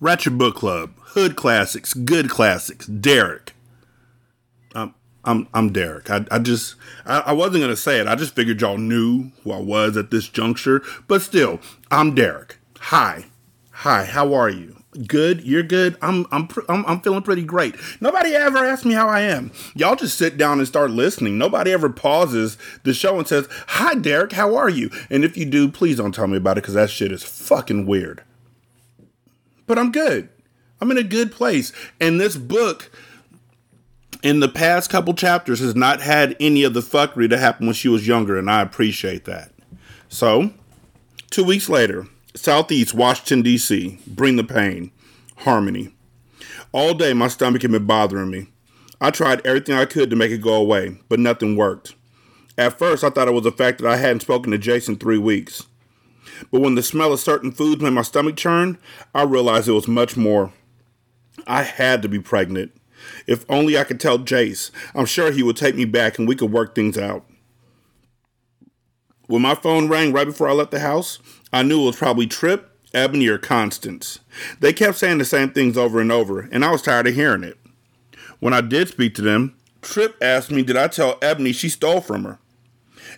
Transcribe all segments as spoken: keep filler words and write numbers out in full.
Ratchet Book Club, Hood Classics, Good Classics, Derek. I'm I'm I'm Derek. I, I just I, I wasn't gonna say it. I just figured y'all knew who I was at this juncture. But still, I'm Derek. Hi, hi. How are you? Good. You're good. I'm I'm I'm, I'm feeling pretty great. Nobody ever asks me how I am. Y'all just sit down and start listening. Nobody ever pauses the show and says, "Hi, Derek. How are you?" And if you do, please don't tell me about it because that shit is fucking weird. But I'm good. I'm in a good place. And this book, in the past couple chapters, has not had any of the fuckery that happened when she was younger. And I appreciate that. So, two weeks later, Southeast Washington, D C Bring the pain. Harmony. All day, my stomach had been bothering me. I tried everything I could to make it go away, but nothing worked. At first, I thought it was the fact that I hadn't spoken to Jason in three weeks. But when the smell of certain foods made my stomach churn, I realized it was much more. I had to be pregnant. If only I could tell Jace. I'm sure he would take me back and we could work things out. When my phone rang right before I left the house, I knew it was probably Tripp, Ebony, or Constance. They kept saying the same things over and over, and I was tired of hearing it. When I did speak to them, Tripp asked me, did I tell Ebony she stole from her?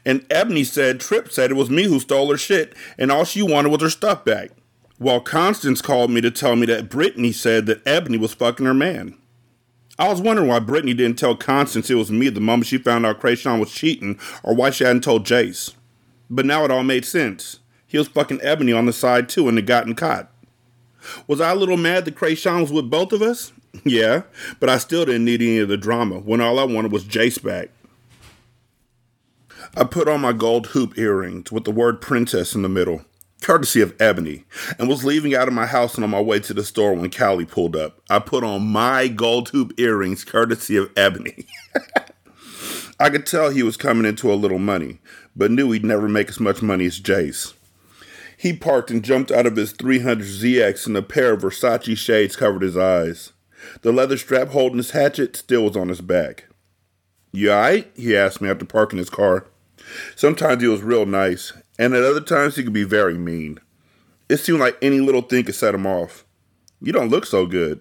And Ebony said Tripp said it was me who stole her shit, and all she wanted was her stuff back. While Constance called me to tell me that Brittany said that Ebony was fucking her man. I was wondering why Brittany didn't tell Constance it was me the moment she found out Krayshawn was cheating, or why she hadn't told Jace. But now it all made sense. He was fucking Ebony on the side too, and had gotten caught. Was I a little mad that Krayshawn was with both of us? Yeah, but I still didn't need any of the drama, when all I wanted was Jace back. I put on my gold hoop earrings with the word princess in the middle, courtesy of Ebony, and was leaving out of my house and on my way to the store when Callie pulled up. I put on my gold hoop earrings, courtesy of Ebony. I could tell he was coming into a little money, but knew he'd never make as much money as Jace. He parked and jumped out of his three hundred Z X and a pair of Versace shades covered his eyes. The leather strap holding his hatchet still was on his back. "You alright?" he asked me after parking his car. Sometimes he was real nice, and at other times he could be very mean. It seemed like any little thing could set him off. "You don't look so good."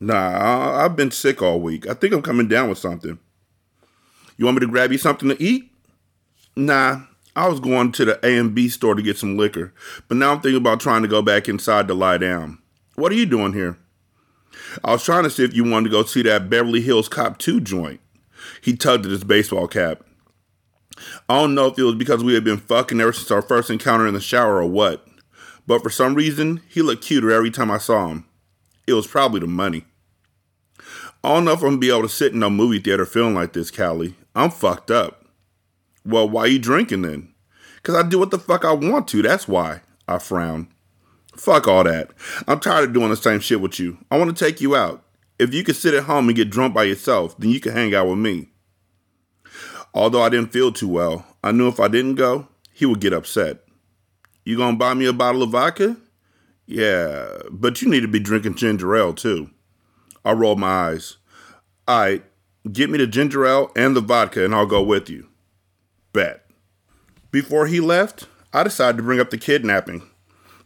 "Nah, I've been sick all week. I think I'm coming down with something." "You want me to grab you something to eat?" "Nah, I was going to the A and B store to get some liquor, but now I'm thinking about trying to go back inside to lie down." "What are you doing here?" "I was trying to see if you wanted to go see that Beverly Hills Cop two joint." He tugged at his baseball cap. I don't know if it was because we had been fucking ever since our first encounter in the shower or what, but for some reason, he looked cuter every time I saw him. It was probably the money. "I don't know if I'm going to be able to sit in no movie theater feeling like this, Callie. I'm fucked up." "Well, why you drinking then?" "Because I do what the fuck I want to, that's why," I frowned. "Fuck all that. I'm tired of doing the same shit with you. I want to take you out. If you could sit at home and get drunk by yourself, then you can hang out with me." Although I didn't feel too well, I knew if I didn't go, he would get upset. "You gonna buy me a bottle of vodka?" "Yeah, but you need to be drinking ginger ale too." I rolled my eyes. "All right, get me the ginger ale and the vodka and I'll go with you." "Bet." Before he left, I decided to bring up the kidnapping.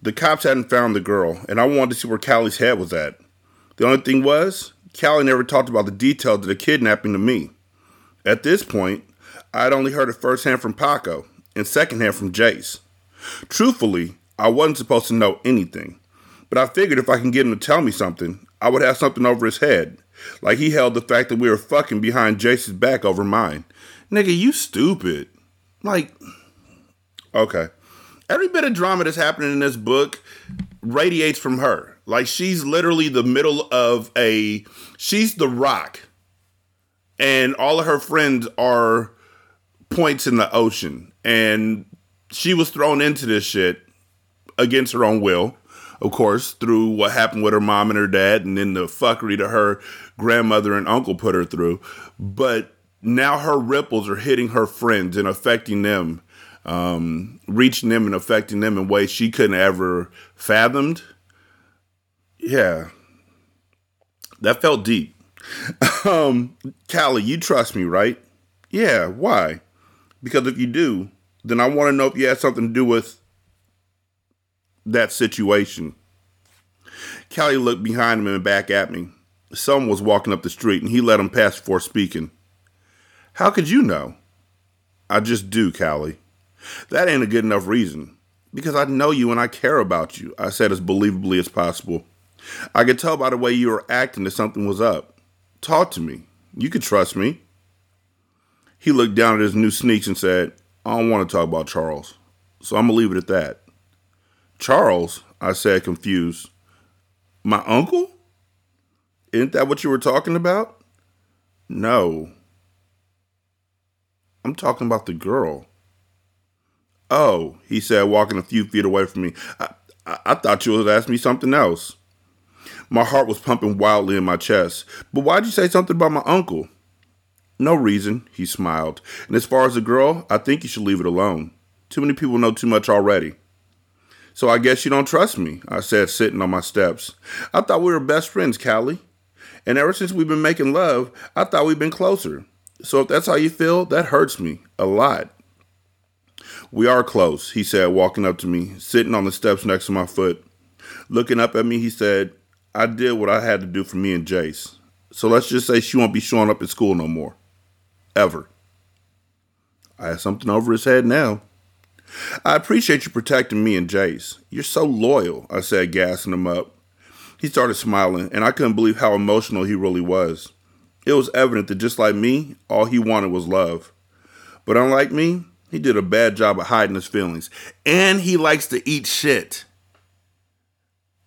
The cops hadn't found the girl, and I wanted to see where Callie's head was at. The only thing was, Callie never talked about the details of the kidnapping to me. At this point, I'd only heard it firsthand from Paco and secondhand from Jace. Truthfully, I wasn't supposed to know anything, but I figured if I can get him to tell me something, I would have something over his head. Like he held the fact that we were fucking behind Jace's back over mine. Nigga, you stupid. Like, okay. Every bit of drama that's happening in this book radiates from her. Like, she's literally the middle of a... She's the rock. And all of her friends are points in the ocean. And she was thrown into this shit against her own will, of course, through what happened with her mom and her dad and then the fuckery that her grandmother and uncle put her through. But now her ripples are hitting her friends and affecting them. Um, reaching them and affecting them in ways she couldn't ever fathomed. Yeah. That felt deep. um, Callie, you trust me, right? Yeah, why? Because if you do, then I want to know if you had something to do with that situation. Callie looked behind him and back at me. Someone was walking up the street and he let him pass before speaking. How could you know? I just do, Callie. That ain't a good enough reason, because I know you and I care about you, I said as believably as possible. I could tell by the way you were acting that something was up. Talk to me. You could trust me. He looked down at his new sneaks and said, I don't want to talk about Charles, so I'm going to leave it at that. Charles, I said, confused. My uncle? Isn't that what you were talking about? No. I'm talking about the girl. Oh, he said, walking a few feet away from me. I, I, I thought you would ask me something else. My heart was pumping wildly in my chest. But why'd you say something about my uncle? No reason, he smiled. And as far as the girl, I think you should leave it alone. Too many people know too much already. So I guess you don't trust me, I said, sitting on my steps. I thought we were best friends, Callie. And ever since we've been making love, I thought we'd been closer. So if that's how you feel, that hurts me a lot. We are close, he said, walking up to me, sitting on the steps next to my foot. Looking up at me, he said, I did what I had to do for me and Jace. So let's just say she won't be showing up at school no more. Ever. I had something over his head now. I appreciate you protecting me and Jace. You're so loyal, I said, gassing him up. He started smiling, and I couldn't believe how emotional he really was. It was evident that just like me, all he wanted was love. But unlike me, he did a bad job of hiding his feelings. And he likes to eat shit.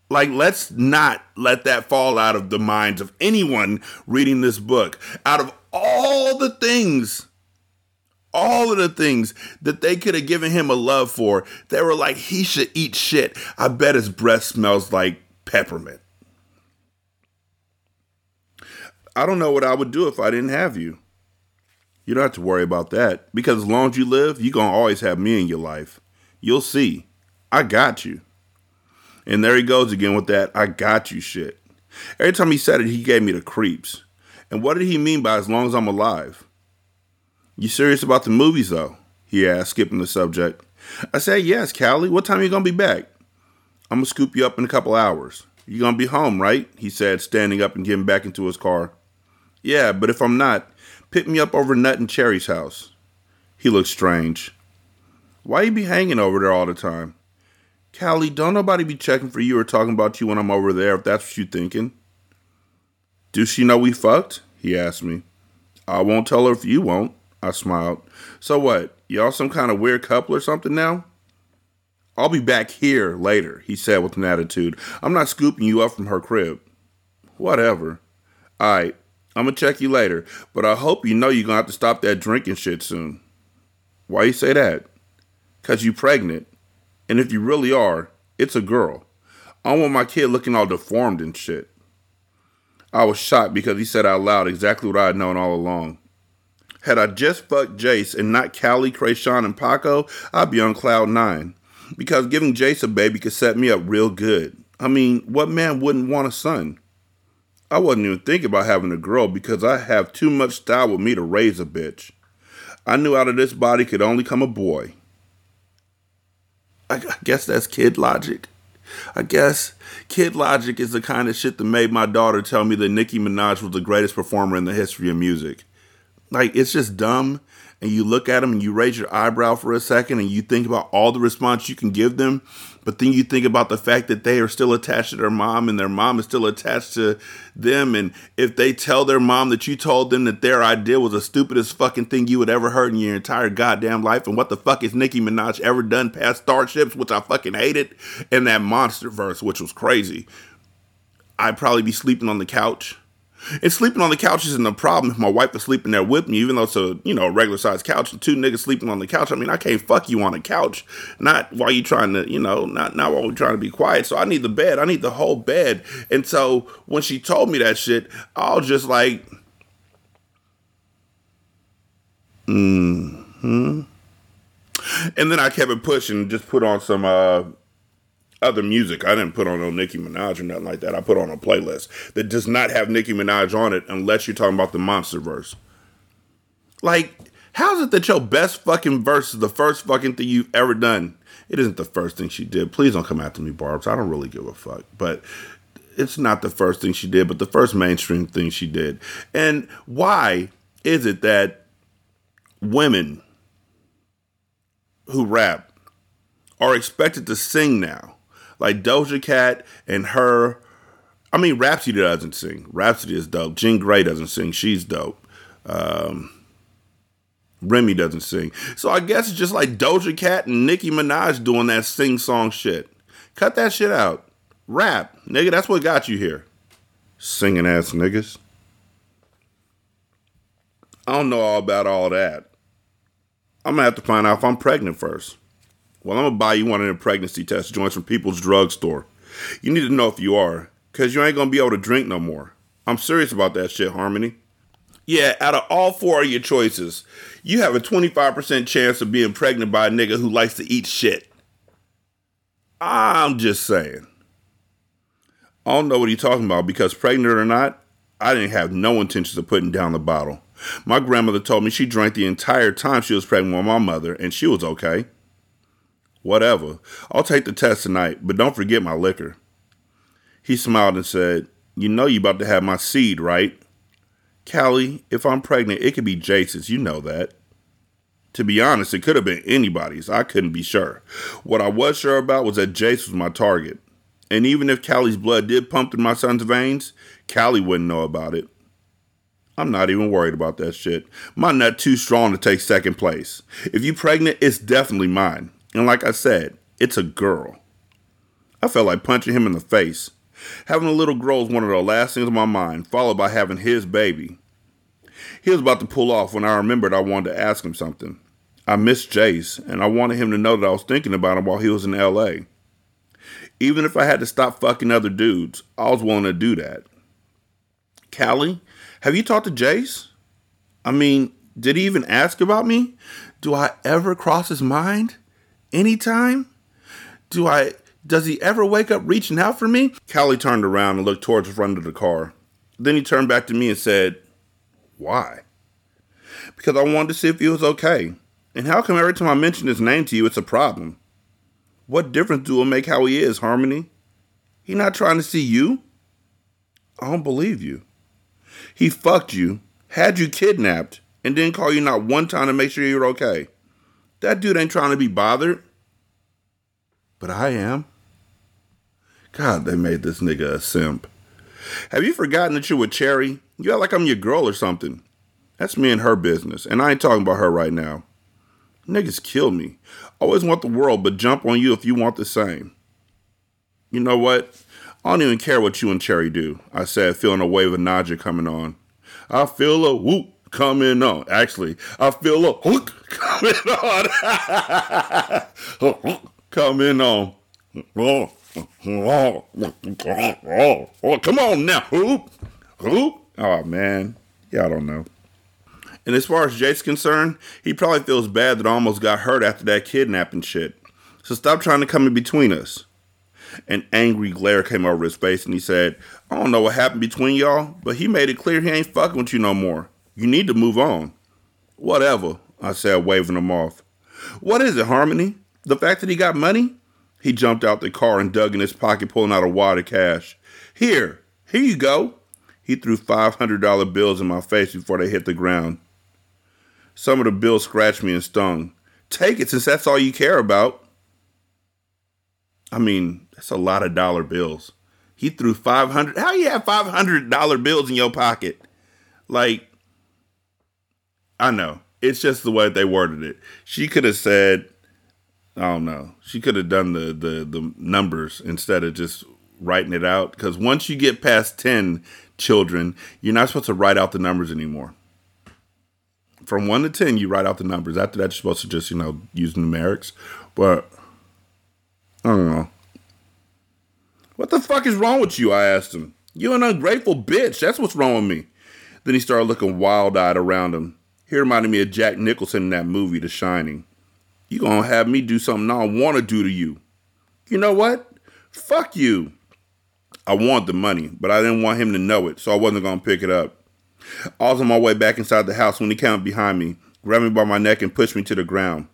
Like, let's not let that fall out of the minds of anyone reading this book. Out of all the things, all of the things that they could have given him a love for, they were like, he should eat shit. I bet his breath smells like peppermint. I don't know what I would do if I didn't have you. You don't have to worry about that, because as long as you live, you're going to always have me in your life. You'll see. I got you. And there he goes again with that I got you shit. Every time he said it, he gave me the creeps. And what did he mean by as long as I'm alive? You serious about the movies, though? He asked, skipping the subject. I said, yes, Callie. What time are you going to be back? I'm going to scoop you up in a couple hours. You're going to be home, right? He said, standing up and getting back into his car. Yeah, but if I'm not... Pick me up over Nut and Cherry's house. He looked strange. Why you be hanging over there all the time? Callie, don't nobody be checking for you or talking about you when I'm over there, if that's what you thinking. Do she know we fucked? He asked me. I won't tell her if you won't, I smiled. So what, y'all some kind of weird couple or something now? I'll be back here later, he said with an attitude. I'm not scooping you up from her crib. Whatever. All right. I'm going to check you later, but I hope you know you're going to have to stop that drinking shit soon. Why you say that? Because you're pregnant, and if you really are, it's a girl. I don't want my kid looking all deformed and shit. I was shocked because he said out loud exactly what I had known all along. Had I just fucked Jace and not Callie, Krayshawn, and Paco, I'd be on cloud nine, because giving Jace a baby could set me up real good. I mean, what man wouldn't want a son? I wasn't even thinking about having a girl because I have too much style with me to raise a bitch. I knew out of this body could only come a boy. I guess that's kid logic. I guess kid logic is the kind of shit that made my daughter tell me that Nicki Minaj was the greatest performer in the history of music. Like, it's just dumb and you look at them and you raise your eyebrow for a second and you think about all the response you can give them, but then you think about the fact that they are still attached to their mom and their mom is still attached to them. And if they tell their mom that you told them that their idea was the stupidest fucking thing you would ever heard in your entire goddamn life, and what the fuck has Nicki Minaj ever done past Starships, which I fucking hated, and that Monsterverse, which was crazy, I'd probably be sleeping on the couch. And sleeping on the couch isn't a problem if my wife is sleeping there with me, even though it's a, you know, regular size couch and two niggas sleeping on the couch. I mean, I can't fuck you on a couch, not while you trying to, you know, not, not while we're trying to be quiet. So I need the bed. I need the whole bed. And so when she told me that shit, I was just like, mm-hmm. And then I kept it pushing, just put on some, uh, other music. I didn't put on no Nicki Minaj or nothing like that. I put on a playlist that does not have Nicki Minaj on it unless you're talking about the Monsterverse. Like, how is it that your best fucking verse is the first fucking thing you've ever done? It isn't the first thing she did. Please don't come after me, Barbs. I don't really give a fuck. But it's not the first thing she did, but the first mainstream thing she did. And why is it that women who rap are expected to sing now? Like Doja Cat and her, I mean, Rapsody doesn't sing. Rapsody is dope. Jean Grey doesn't sing. She's dope. Um, Remy doesn't sing. So I guess it's just like Doja Cat and Nicki Minaj doing that sing-song shit. Cut that shit out. Rap. Nigga, that's what got you here. Singing ass niggas. I don't know all about all that. I'm going to have to find out if I'm pregnant first. Well, I'm going to buy you one of them pregnancy test joints from People's Drug Store. You need to know if you are, because you ain't going to be able to drink no more. I'm serious about that shit, Harmony. Yeah, out of all four of your choices, you have a twenty-five percent chance of being pregnant by a nigga who likes to eat shit. I'm just saying. I don't know what he's talking about, because pregnant or not, I didn't have no intentions of putting down the bottle. My grandmother told me she drank the entire time she was pregnant with my mother, and she was okay. Whatever. I'll take the test tonight, but don't forget my liquor. He smiled and said, you know you about to have my seed, right? Callie, if I'm pregnant, it could be Jace's. You know that. To be honest, it could have been anybody's. I couldn't be sure. What I was sure about was that Jace was my target. And even if Callie's blood did pump through my son's veins, Callie wouldn't know about it. I'm not even worried about that shit. My nut too strong to take second place. If you pregnant, it's definitely mine. And like I said, it's a girl. I felt like punching him in the face. Having a little girl is one of the last things on my mind, followed by having his baby. He was about to pull off when I remembered I wanted to ask him something. I missed Jace, and I wanted him to know that I was thinking about him while he was in L A. Even if I had to stop fucking other dudes, I was willing to do that. Callie, have you talked to Jace? I mean, did he even ask about me? Do I ever cross his mind? Anytime? Do I, does he ever wake up reaching out for me? Callie turned around and looked towards the front of the car. Then he turned back to me and said, why? Because I wanted to see if he was okay. And how come every time I mention his name to you, it's a problem? What difference do it make how he is, Harmony? He not trying to see you? I don't believe you. He fucked you, had you kidnapped, and didn't call you not one time to make sure you're okay. That dude ain't trying to be bothered. But I am. God, they made this nigga a simp. Have you forgotten that you were Cherry? You act like I'm your girl or something. That's me and her business, and I ain't talking about her right now. Niggas kill me. Always want the world, but jump on you if you want the same. You know what? I don't even care what you and Cherry do, I said, feeling a wave of nausea coming on. I feel a whoop. Coming on. Actually, I feel a hook coming on. Coming on. Come on now. Hoop. Hoop. Oh, man. Y'all don't know. And as far as Jake's concerned, he probably feels bad that I almost got hurt after that kidnapping shit. So stop trying to come in between us. An angry glare came over his face and he said, I don't know what happened between y'all, but he made it clear he ain't fucking with you no more. You need to move on. Whatever, I said, waving him off. What is it, Harmony? The fact that he got money? He jumped out the car and dug in his pocket, pulling out a wad of cash. Here, here you go. He threw five hundred dollar bills in my face before they hit the ground. Some of the bills scratched me and stung. Take it since that's all you care about. I mean, that's a lot of dollar bills. He threw five hundred. How you have five hundred dollar bills in your pocket? Like, I know. It's just the way they worded it. She could have said, I don't know. She could have done the, the, the numbers instead of just writing it out. Because once you get past ten children, you're not supposed to write out the numbers anymore. From one to ten, you write out the numbers. After that, you're supposed to just, you know, use numerics. But, I don't know. What the fuck is wrong with you? I asked him. You an ungrateful bitch. That's what's wrong with me. Then he started looking wild-eyed around him. He reminded me of Jack Nicholson in that movie, The Shining. You gonna have me do something I don't want to do to you. You know what? Fuck you. I wanted the money, but I didn't want him to know it, so I wasn't gonna pick it up. I was on my way back inside the house when he came up behind me, grabbed me by my neck and pushed me to the ground.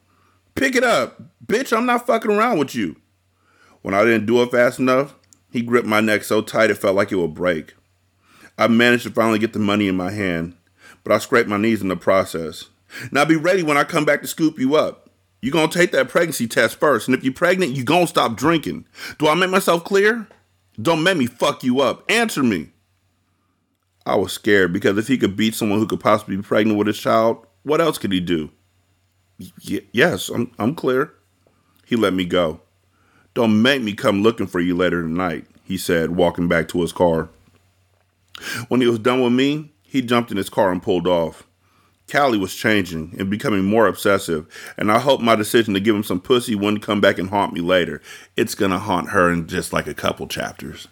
Pick it up, bitch, I'm not fucking around with you. When I didn't do it fast enough, he gripped my neck so tight it felt like it would break. I managed to finally get the money in my hand, but I scraped my knees in the process. Now be ready when I come back to scoop you up. You're going to take that pregnancy test first. And if you're pregnant, you're going to stop drinking. Do I make myself clear? Don't make me fuck you up. Answer me. I was scared because if he could beat someone who could possibly be pregnant with his child, what else could he do? Y- yes, I'm, I'm clear. He let me go. Don't make me come looking for you later tonight, he said, walking back to his car. When he was done with me, he jumped in his car and pulled off. Callie was changing and becoming more obsessive, and I hope my decision to give him some pussy wouldn't come back and haunt me later. It's gonna haunt her in just like a couple chapters.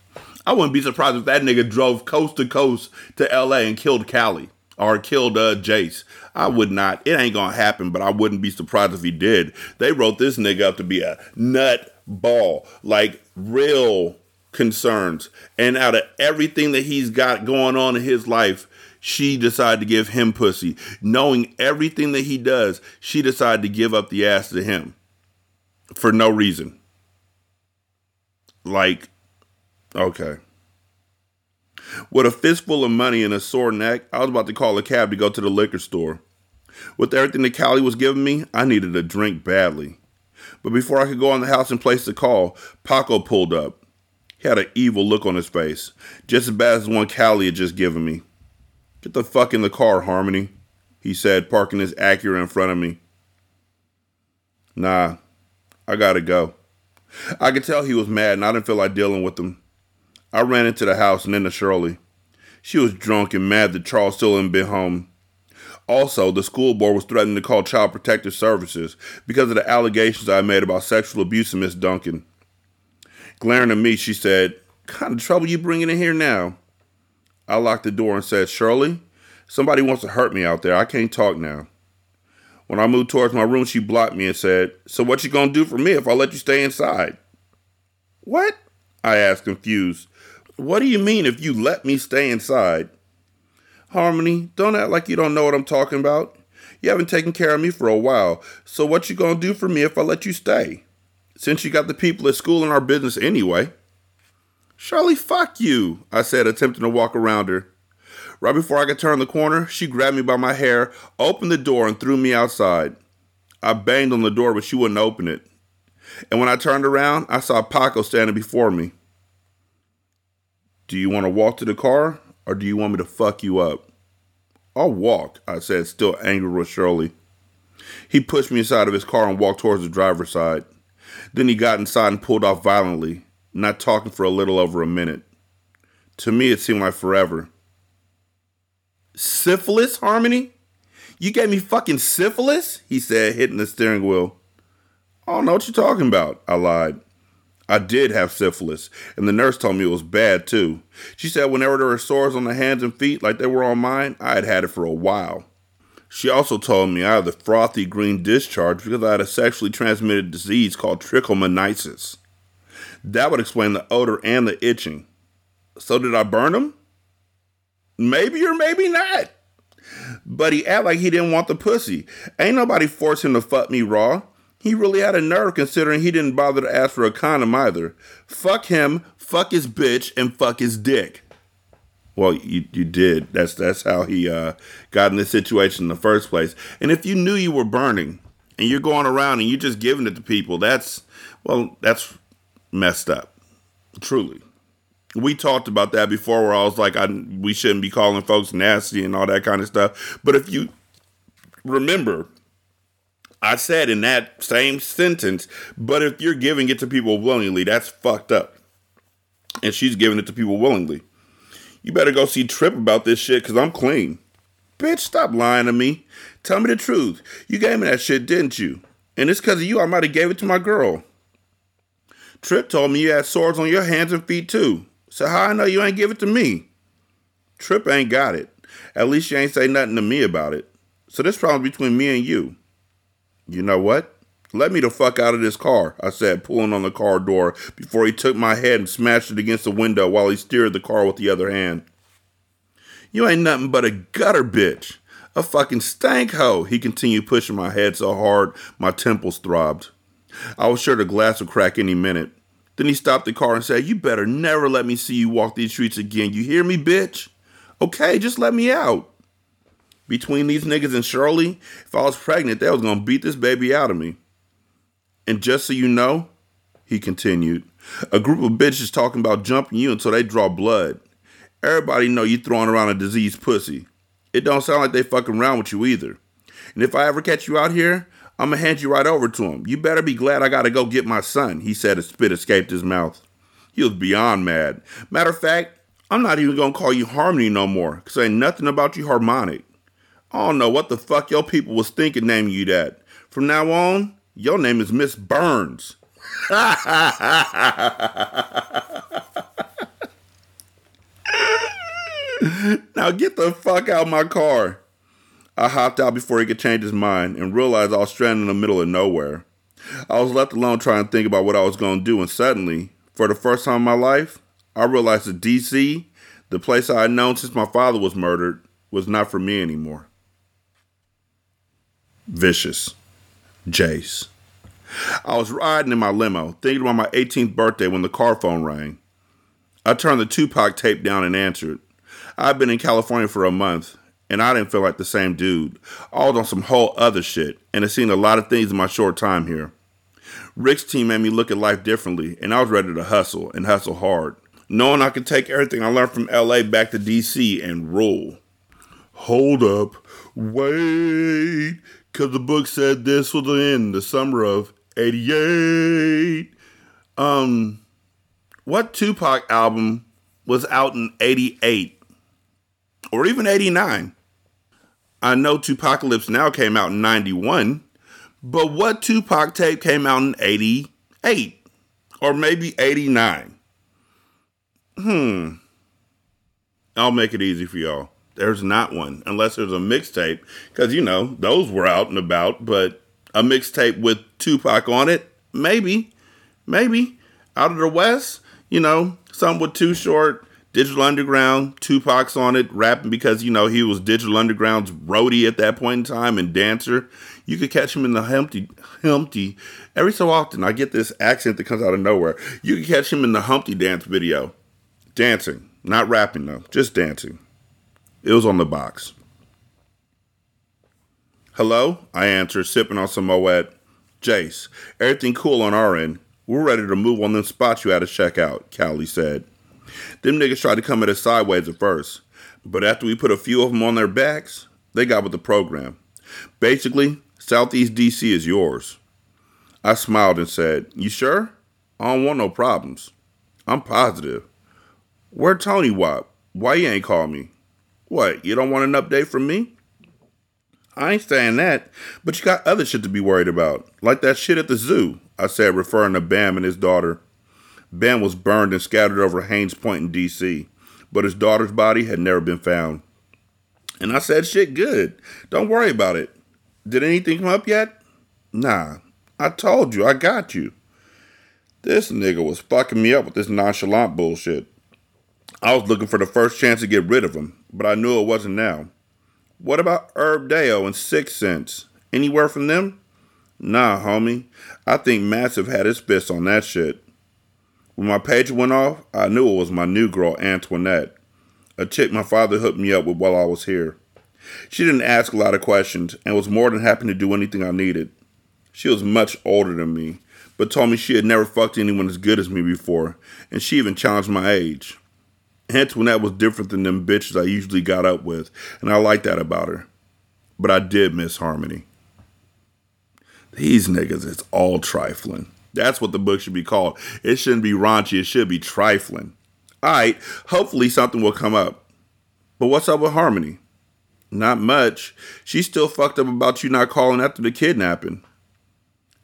I wouldn't be surprised if that nigga drove coast to coast to L A and killed Callie, or killed uh, Jace. I would not. It ain't gonna happen, but I wouldn't be surprised if he did. They wrote this nigga up to be a nut ball, like real concerns. And out of everything that he's got going on in his life, she decided to give him pussy. Knowing everything that he does, she decided to give up the ass to him. For no reason. Like, okay. With a fistful of money and a sore neck, I was about to call a cab to go to the liquor store. With everything that Callie was giving me, I needed a drink badly. But before I could go in the house and place the call, Paco pulled up. He had an evil look on his face, just as bad as the one Callie had just given me. Get the fuck in the car, Harmony, he said, parking his Acura in front of me. Nah, I gotta go. I could tell he was mad and I didn't feel like dealing with him. I ran into the house and into Shirley. She was drunk and mad that Charles still hadn't been home. Also, the school board was threatening to call Child Protective Services because of the allegations I made about sexual abuse of Miss Duncan. Glaring at me, she said, "Kind of trouble you bringing in here now?" I locked the door and said, "Shirley, somebody wants to hurt me out there. I can't talk now." When I moved towards my room, she blocked me and said, "So what you gonna do for me if I let you stay inside?" "What?" I asked, confused. "What do you mean if you let me stay inside?" "Harmony, don't act like you don't know what I'm talking about. You haven't taken care of me for a while. So what you gonna do for me if I let you stay? Since you got the people at school in our business anyway." "Shirley, fuck you," I said, attempting to walk around her. Right before I could turn the corner, she grabbed me by my hair, opened the door, and threw me outside. I banged on the door, but she wouldn't open it. And when I turned around, I saw Paco standing before me. "Do you want to walk to the car, or do you want me to fuck you up?" "I'll walk," I said, still angry with Shirley. He pushed me inside of his car and walked towards the driver's side. Then he got inside and pulled off violently, not talking for a little over a minute. To me, it seemed like forever. "Syphilis, Harmony? You gave me fucking syphilis?" he said, hitting the steering wheel. "I don't know what you're talking about," I lied. I did have syphilis, and the nurse told me it was bad, too. She said whenever there were sores on the hands and feet like they were on mine, I had had it for a while. She also told me I had the frothy green discharge because I had a sexually transmitted disease called trichomoniasis. That would explain the odor and the itching. So did I burn him? Maybe or maybe not. But he acted like he didn't want the pussy. Ain't nobody forced him to fuck me raw. He really had a nerve considering he didn't bother to ask for a condom either. Fuck him, fuck his bitch, and fuck his dick. Well, you you did. That's that's how he uh, got in this situation in the first place. And if you knew you were burning and you're going around and you're just giving it to people, that's, well, that's messed up. Truly. We talked about that before where I was like, I, we shouldn't be calling folks nasty and all that kind of stuff. But if you remember, I said in that same sentence, but if you're giving it to people willingly, that's fucked up. And she's giving it to people willingly. You better go see Tripp about this shit because I'm clean. Bitch, stop lying to me. Tell me the truth. You gave me that shit, didn't you? And it's because of you I might have gave it to my girl. Tripp told me you had swords on your hands and feet too. So how I know you ain't give it to me? Tripp ain't got it. At least you ain't say nothing to me about it. So this problem's between me and you. You know what? Let me the fuck out of this car, I said, pulling on the car door before he took my head and smashed it against the window while he steered the car with the other hand. You ain't nothing but a gutter bitch. A fucking stank hoe, he continued pushing my head so hard my temples throbbed. I was sure the glass would crack any minute. Then he stopped the car and said, you better never let me see you walk these streets again. You hear me, bitch? Okay, just let me out. Between these niggas and Shirley, if I was pregnant, they was going to beat this baby out of me. And just so you know, he continued, a group of bitches talking about jumping you until they draw blood. Everybody know you throwing around a diseased pussy. It don't sound like they fucking around with you either. And if I ever catch you out here, I'm going to hand you right over to him. You better be glad I got to go get my son, he said as spit escaped his mouth. He was beyond mad. Matter of fact, I'm not even going to call you Harmony no more, because ain't nothing about you harmonic. I don't know what the fuck your people was thinking naming you that. From now on, your name is Miss Burns. Now get the fuck out of my car. I hopped out before he could change his mind and realized I was stranded in the middle of nowhere. I was left alone trying to think about what I was going to do, and suddenly, for the first time in my life, I realized that D C, the place I had known since my father was murdered, was not for me anymore. Vicious. Jace. I was riding in my limo, thinking about my eighteenth birthday when the car phone rang. I turned the Tupac tape down and answered. I'd been in California for a month, and I didn't feel like the same dude. I was on some whole other shit, and had seen a lot of things in my short time here. Rick's team made me look at life differently, and I was ready to hustle, and hustle hard, knowing I could take everything I learned from L A back to D C and rule. Hold up, wait, because the book said this was in the summer of eighty-eight. Um, what Tupac album was out in eighty-eight? Or even eighty-nine? I know Tupacalypse Now came out in ninety-one, but what Tupac tape came out in eighty-eight? Or maybe eighty-nine? Hmm. I'll make it easy for y'all. There's not one, unless there's a mixtape, because, you know, those were out and about, but a mixtape with Tupac on it, maybe, maybe, Out of the West, you know, something with Too Short, Digital Underground, Tupac's on it, rapping because, you know, he was Digital Underground's roadie at that point in time and dancer. You could catch him in the Humpty, Humpty, every so often, I get this accent that comes out of nowhere. You could catch him in the Humpty Dance video, dancing, not rapping though, just dancing. It was on the box. Hello, I answered, sipping on some Moet. Jace, everything cool on our end. We're ready to move on them spots you had to check out, Callie said. Them niggas tried to come at us sideways at first, but after we put a few of them on their backs, they got with the program. Basically, Southeast D C is yours. I smiled and said, you sure? I don't want no problems. I'm positive. Where Tony Wop? Why you ain't call me? What, you don't want an update from me? I ain't saying that, but you got other shit to be worried about, like that shit at the zoo, I said, referring to Bam and his daughter. Bam was burned and scattered over Haynes Point in D C, but his daughter's body had never been found. And I said, shit, good. Don't worry about it. Did anything come up yet? Nah, I told you, I got you. This nigga was fucking me up with this nonchalant bullshit. I was looking for the first chance to get rid of him, but I knew it wasn't now. What about Herb Deo and Sixth Sense? Anywhere from them? Nah, homie. I think Massive had his fist on that shit. When my page went off, I knew it was my new girl, Antoinette. a chick my father hooked me up with while I was here. She didn't ask a lot of questions and was more than happy to do anything I needed. She was much older than me, but told me she had never fucked anyone as good as me before, and she even challenged my age. Hence, when that was different than them bitches I usually got up with, and I liked that about her. But I did miss Harmony. These niggas, it's all trifling. That's what the book should be called. It shouldn't be raunchy, it should be trifling. Alright, hopefully something will come up. But what's up with Harmony? Not much. She's still fucked up about you not calling after the kidnapping.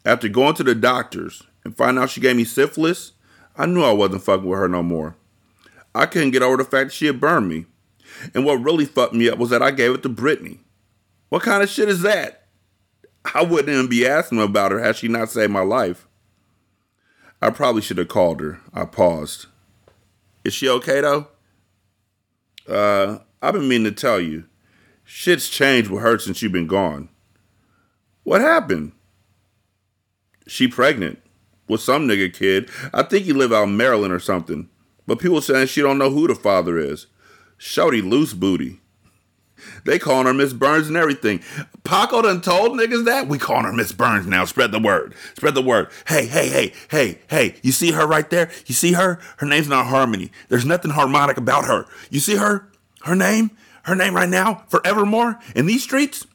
After going to the doctors and finding out she gave me syphilis, I knew I wasn't fucking with her no more. I couldn't get over the fact that she had burned me. And what really fucked me up was that I gave it to Brittany. What kind of shit is that? I wouldn't even be asking about her had she not saved my life. I probably should have called her. I paused. Is she okay though? Uh, I've been meaning to tell you. Shit's changed with her since you've been gone. What happened? She pregnant with some nigga kid. I think he live out in Maryland or something. But people saying she don't know who the father is. Shorty loose booty. They calling her Miss Burns and everything. Paco done told niggas that? We calling her Miss Burns now. Spread the word. Spread the word. Hey, hey, hey, hey, hey. You see her right there? You see her? Her name's not Harmony. There's nothing harmonic about her. You see her? Her name? Her name right now? Forevermore? In these streets?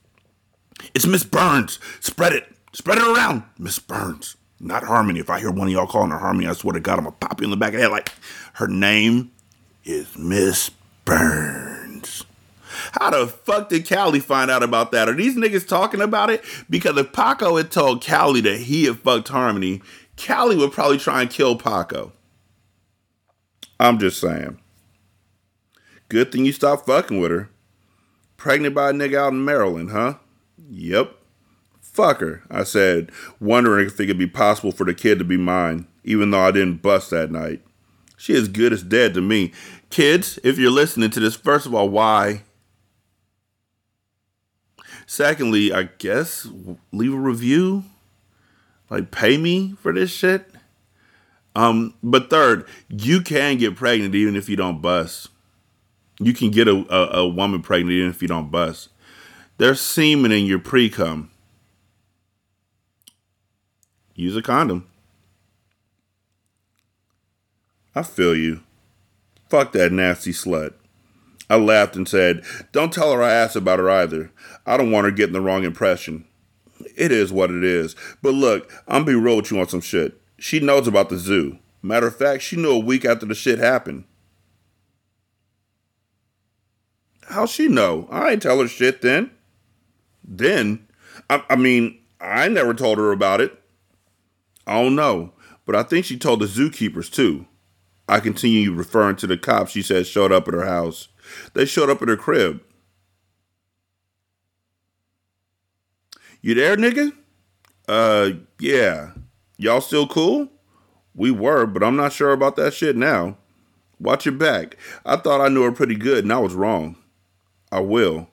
It's Miss Burns. Spread it. Spread it around. Miss Burns. Not Harmony. If I hear one of y'all calling her Harmony, I swear to God, I'm going to pop you in the back of the head like, her name is Miss Burns. How the fuck did Callie find out about that? Are these niggas talking about it? Because if Paco had told Callie that he had fucked Harmony, Callie would probably try and kill Paco. I'm just saying. Good thing you stopped fucking with her. Pregnant by a nigga out in Maryland, huh? Yep. Fuck her, I said, wondering if it could be possible for the kid to be mine, even though I didn't bust that night. She is good as dead to me. Kids, if you're listening to this, first of all, why? Secondly, I guess leave a review, like pay me for this shit. Um, but third, you can get pregnant even if you don't bust. You can get a, a, a woman pregnant even if you don't bust. There's semen in your pre-cum. Use a condom. I feel you. Fuck that nasty slut. I laughed and said, don't tell her I asked about her either. I don't want her getting the wrong impression. It is what it is. But look, I'm be real with you on some shit. She knows about the zoo. Matter of fact, she knew a week after the shit happened. How'd she know? I ain't tell her shit then. Then? I, I mean, I never told her about it. I don't know, but I think she told the zookeepers too. I continue referring to the cops she said showed up at her house. They showed up at her crib. You there, nigga? Uh, yeah. Y'all still cool? We were, but I'm not sure about that shit now. Watch your back. I thought I knew her pretty good, and I was wrong. I will.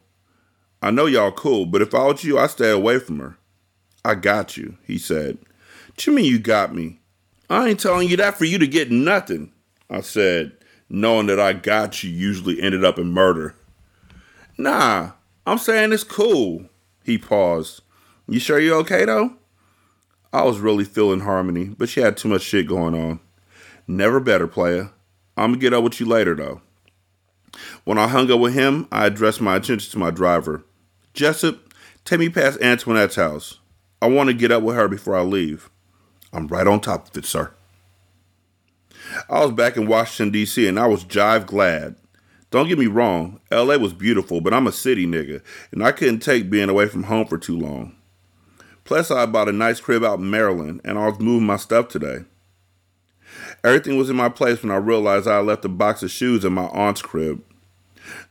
I know y'all cool, but if I was you, I'd stay away from her. I got you, he said. What you mean you got me? I ain't telling you that for you to get nothing, I said, knowing that I got you usually ended up in murder. Nah, I'm saying it's cool. He paused. You sure you're okay, though? I was really feeling Harmony, but she had too much shit going on. Never better, player. I'm gonna get up with you later, though. When I hung up with him, I addressed my attention to my driver. Jessup, take me past Antoinette's house. I want to get up with her before I leave. I'm right on top of it, sir. I was back in Washington, D C, and I was jive glad. Don't get me wrong, L A was beautiful, but I'm a city nigga, and I couldn't take being away from home for too long. Plus, I bought a nice crib out in Maryland, and I was moving my stuff today. Everything was in my place when I realized I had left a box of shoes in my aunt's crib.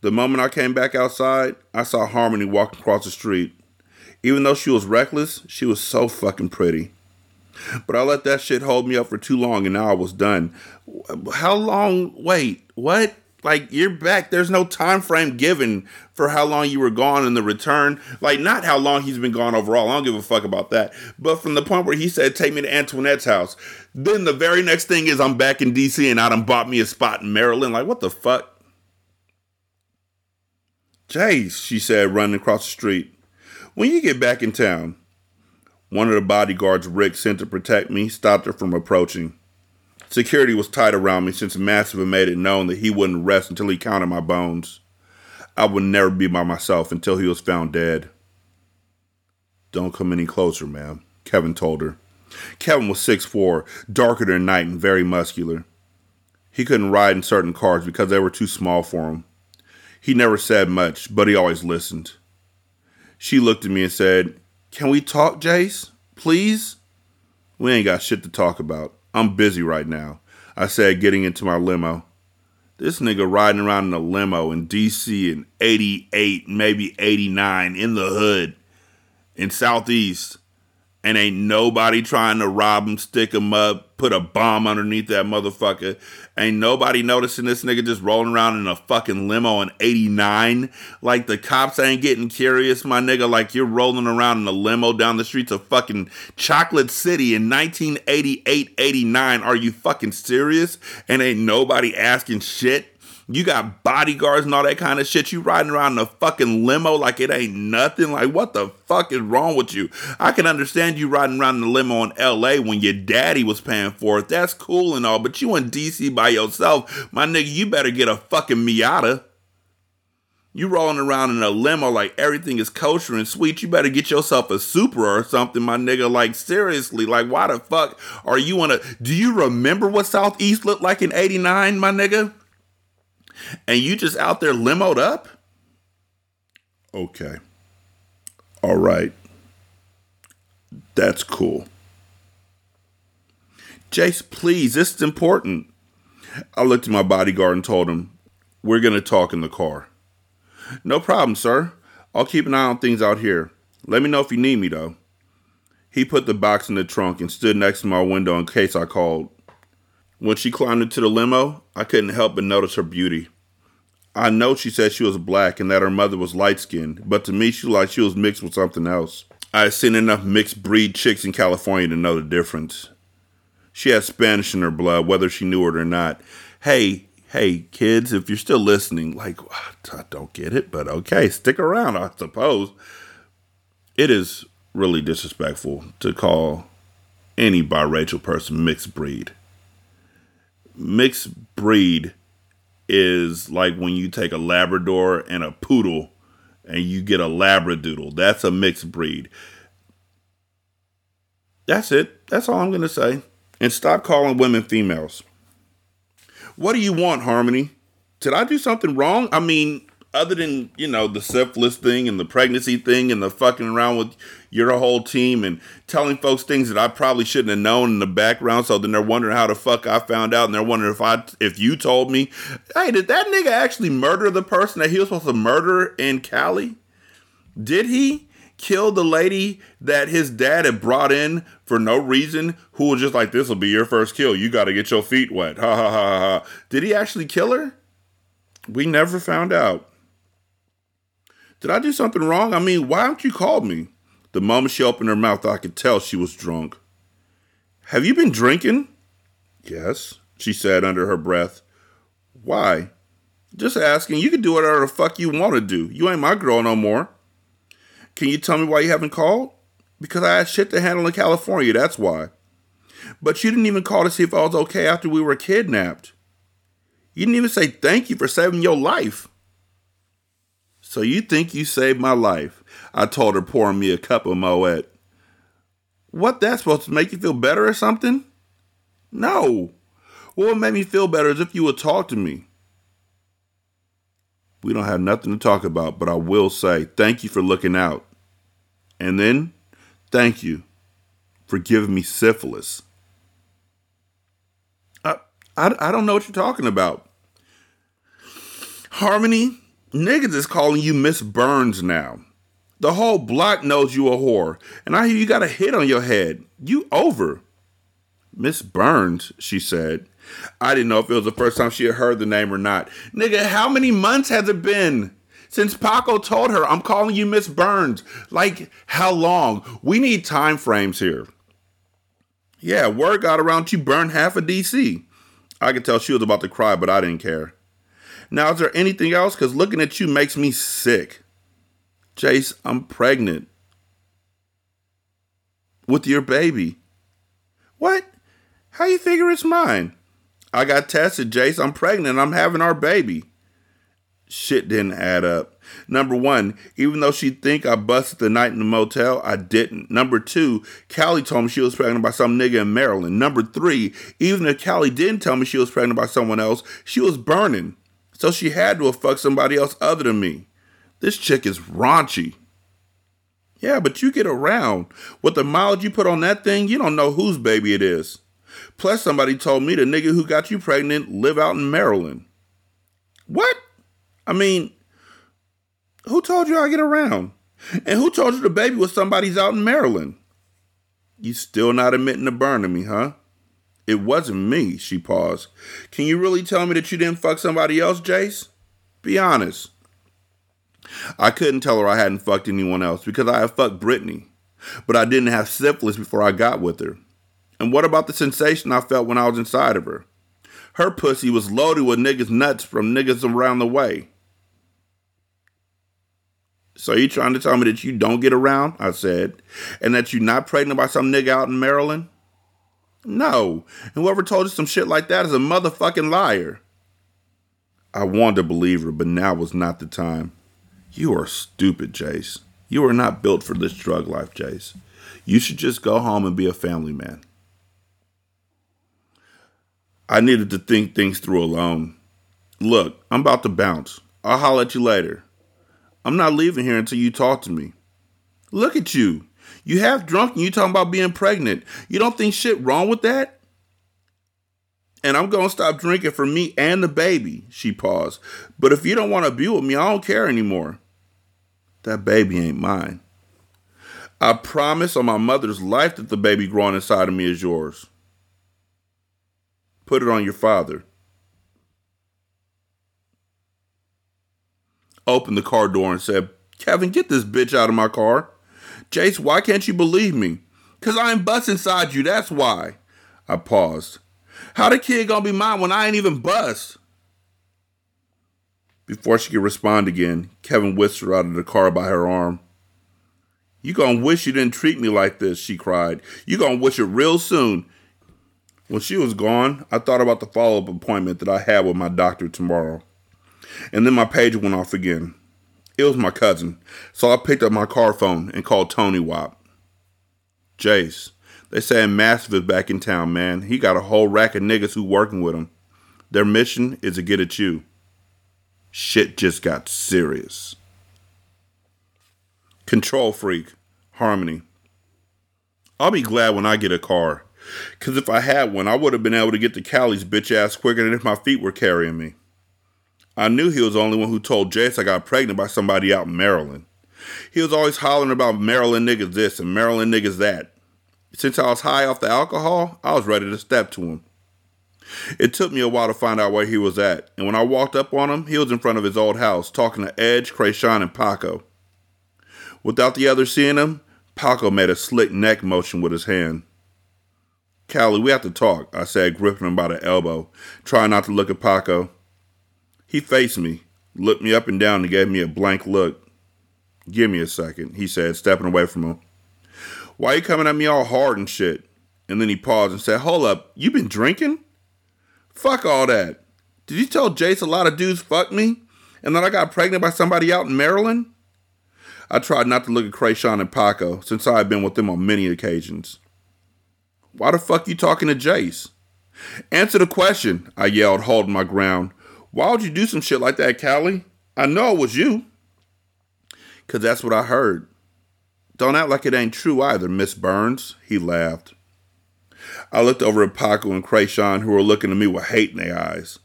The moment I came back outside, I saw Harmony walking across the street. Even though she was reckless, she was so fucking pretty. But I let that shit hold me up for too long, and now I was done. How long? Wait, what? Like, you're back. There's no time frame given for how long you were gone and the return. Like, not how long he's been gone overall. I don't give a fuck about that. But from the point where he said, take me to Antoinette's house, then the very next thing is I'm back in D C and I done bought me a spot in Maryland. Like, what the fuck? Jace, she said, running across the street. When you get back in town. One of the bodyguards Rick sent to protect me stopped her from approaching. Security was tight around me since Massive made it known that he wouldn't rest until he counted my bones. I would never be by myself until he was found dead. Don't come any closer, ma'am, Kevin told her. Kevin was six foot four, darker than night and very muscular. He couldn't ride in certain cars because they were too small for him. He never said much, but he always listened. She looked at me and said, Can we talk, Jace? Please? We ain't got shit to talk about. I'm busy right now, I said, getting into my limo. This nigga riding around in a limo in D C in eighty-eight, maybe eighty-nine, in the hood, in Southeast, and ain't nobody trying to rob him, stick him up, put a bomb underneath that motherfucker. Ain't nobody noticing this nigga just rolling around in a fucking limo in eighty-nine. Like the cops ain't getting curious, my nigga. Like you're rolling around in a limo down the streets of fucking Chocolate City in nineteen eighty-eight, eighty-nine. Are you fucking serious? And ain't nobody asking shit. You got bodyguards and all that kind of shit. You riding around in a fucking limo like it ain't nothing. Like, what the fuck is wrong with you? I can understand you riding around in the limo in L A when your daddy was paying for it. That's cool and all, but you in D C by yourself. My nigga, you better get a fucking Miata. You rolling around in a limo like everything is kosher and sweet. You better get yourself a Supra or something, my nigga. Like, seriously, like, why the fuck are you in a... Do you remember what Southeast looked like in eighty-nine, my nigga? And you just out there limoed up? Okay. All right. That's cool. Jace, please, this is important. I looked at my bodyguard and told him, we're going to talk in the car. No problem, sir. I'll keep an eye on things out here. Let me know if you need me, though. He put the box in the trunk and stood next to my window in case I called. When she climbed into the limo, I couldn't help but notice her beauty. I know she said she was black and that her mother was light-skinned, but to me she looked like she was mixed with something else. I had seen enough mixed-breed chicks in California to know the difference. She had Spanish in her blood, whether she knew it or not. Hey, hey, kids, if you're still listening, like, I don't get it, but okay, stick around, I suppose. It is really disrespectful to call any biracial person mixed-breed. Mixed breed is like when you take a Labrador and a poodle and you get a Labradoodle. That's a mixed breed. That's it. That's all I'm going to say. And stop calling women females. What do you want, Harmony? Did I do something wrong? I mean, other than, you know, the syphilis thing and the pregnancy thing and the fucking around with your whole team and telling folks things that I probably shouldn't have known in the background. So then they're wondering how the fuck I found out. And they're wondering if I, if you told me, hey, did that nigga actually murder the person that he was supposed to murder in Cali? Did he kill the lady that his dad had brought in for no reason? Who was just like, this will be your first kill. You got to get your feet wet. Ha ha ha ha. Did he actually kill her? We never found out. Did I do something wrong? I mean, why don't you call me? The moment she opened her mouth, I could tell she was drunk. Have you been drinking? Yes, she said under her breath. Why? Just asking. You can do whatever the fuck you want to do. You ain't my girl no more. Can you tell me why you haven't called? Because I had shit to handle in California, that's why. But you didn't even call to see if I was okay after we were kidnapped. You didn't even say thank you for saving your life. So you think you saved my life, I told her, pouring me a cup of Moet. What, that's supposed to make you feel better or something? No. Well, what made me feel better is if you would talk to me. We don't have nothing to talk about, but I will say thank you for looking out. And then, thank you for giving me syphilis. I, I, I don't know what you're talking about. Harmony? Niggas is calling you Miss Burns now. The whole block knows you a whore. And I hear you got a hit on your head. You over. Miss Burns, she said. I didn't know if it was the first time she had heard the name or not. Nigga, how many months has it been since Paco told her, I'm calling you Miss Burns? Like, how long? We need time frames here. Yeah, word got around you burned half of D C. I could tell she was about to cry, but I didn't care. Now, is there anything else? Because looking at you makes me sick. Chase, I'm pregnant. With your baby. What? How you figure it's mine? I got tested, Jace. I'm pregnant. I'm having our baby. Shit didn't add up. Number one, even though she think I busted the night in the motel, I didn't. Number two, Callie told me she was pregnant by some nigga in Maryland. Number three, even if Callie didn't tell me she was pregnant by someone else, she was burning. So she had to have fucked somebody else other than me. This chick is raunchy. Yeah, but you get around. With the mileage you put on that thing, you don't know whose baby it is. Plus, somebody told me the nigga who got you pregnant live out in Maryland. What? I mean, who told you I get around? And who told you the baby was somebody's out in Maryland? You still not admitting to burning me, huh? It wasn't me, she paused. Can you really tell me that you didn't fuck somebody else, Jace? Be honest. I couldn't tell her I hadn't fucked anyone else because I had fucked Brittany. But I didn't have syphilis before I got with her. And what about the sensation I felt when I was inside of her? Her pussy was loaded with niggas' nuts from niggas around the way. So you trying to tell me that you don't get around, I said, and that you're not pregnant by some nigga out in Maryland? No. And whoever told you some shit like that is a motherfucking liar. I wanted to believe her, but now was not the time. You are stupid, Jace. You are not built for this drug life, Jace. You should just go home and be a family man. I needed to think things through alone. Look, I'm about to bounce. I'll holler at you later. I'm not leaving here until you talk to me. Look at you. You half drunk and you talking about being pregnant. You don't think shit wrong with that? And I'm going to stop drinking for me and the baby, she paused. But if you don't want to be with me, I don't care anymore. That baby ain't mine. I promise on my mother's life that the baby growing inside of me is yours. Put it on your father. Opened the car door and said, Kevin, get this bitch out of my car. Jace, why can't you believe me? Because I ain't bust inside you, that's why. I paused. How the kid gonna be mine when I ain't even bust? Before she could respond again, Kevin whisked her out of the car by her arm. You gonna wish you didn't treat me like this, she cried. You gonna wish it real soon. When she was gone, I thought about the follow-up appointment that I had with my doctor tomorrow. And then my page went off again. It was my cousin, so I picked up my car phone and called Tony Wop. Jace, they saying Massive is back in town, man. He got a whole rack of niggas who working with him. Their mission is to get at you. Shit just got serious. Control freak, Harmony. I'll be glad when I get a car. Because if I had one, I would have been able to get to Callie's bitch ass quicker than if my feet were carrying me. I knew he was the only one who told Jace I got pregnant by somebody out in Maryland. He was always hollering about Maryland niggas this and Maryland niggas that. Since I was high off the alcohol, I was ready to step to him. It took me a while to find out where he was at, and when I walked up on him, he was in front of his old house, talking to Edge, Krayshawn, and Paco. Without the others seeing him, Paco made a slick neck motion with his hand. Callie, we have to talk, I said, gripping him by the elbow, trying not to look at Paco. He faced me, looked me up and down, and gave me a blank look. Give me a second, he said, stepping away from him. Why are you coming at me all hard and shit? And then he paused and said, hold up, you been drinking? Fuck all that. Did you tell Jace a lot of dudes fucked me? And that I got pregnant by somebody out in Maryland? I tried not to look at Krayshawn and Paco, since I had been with them on many occasions. Why the fuck you talking to Jace? Answer the question, I yelled, holding my ground. Why would you do some shit like that, Callie? I know it was you. Because that's what I heard. Don't act like it ain't true either, Miss Burns, he laughed. I looked over at Paco and Krayshawn, who were looking at me with hate in their eyes.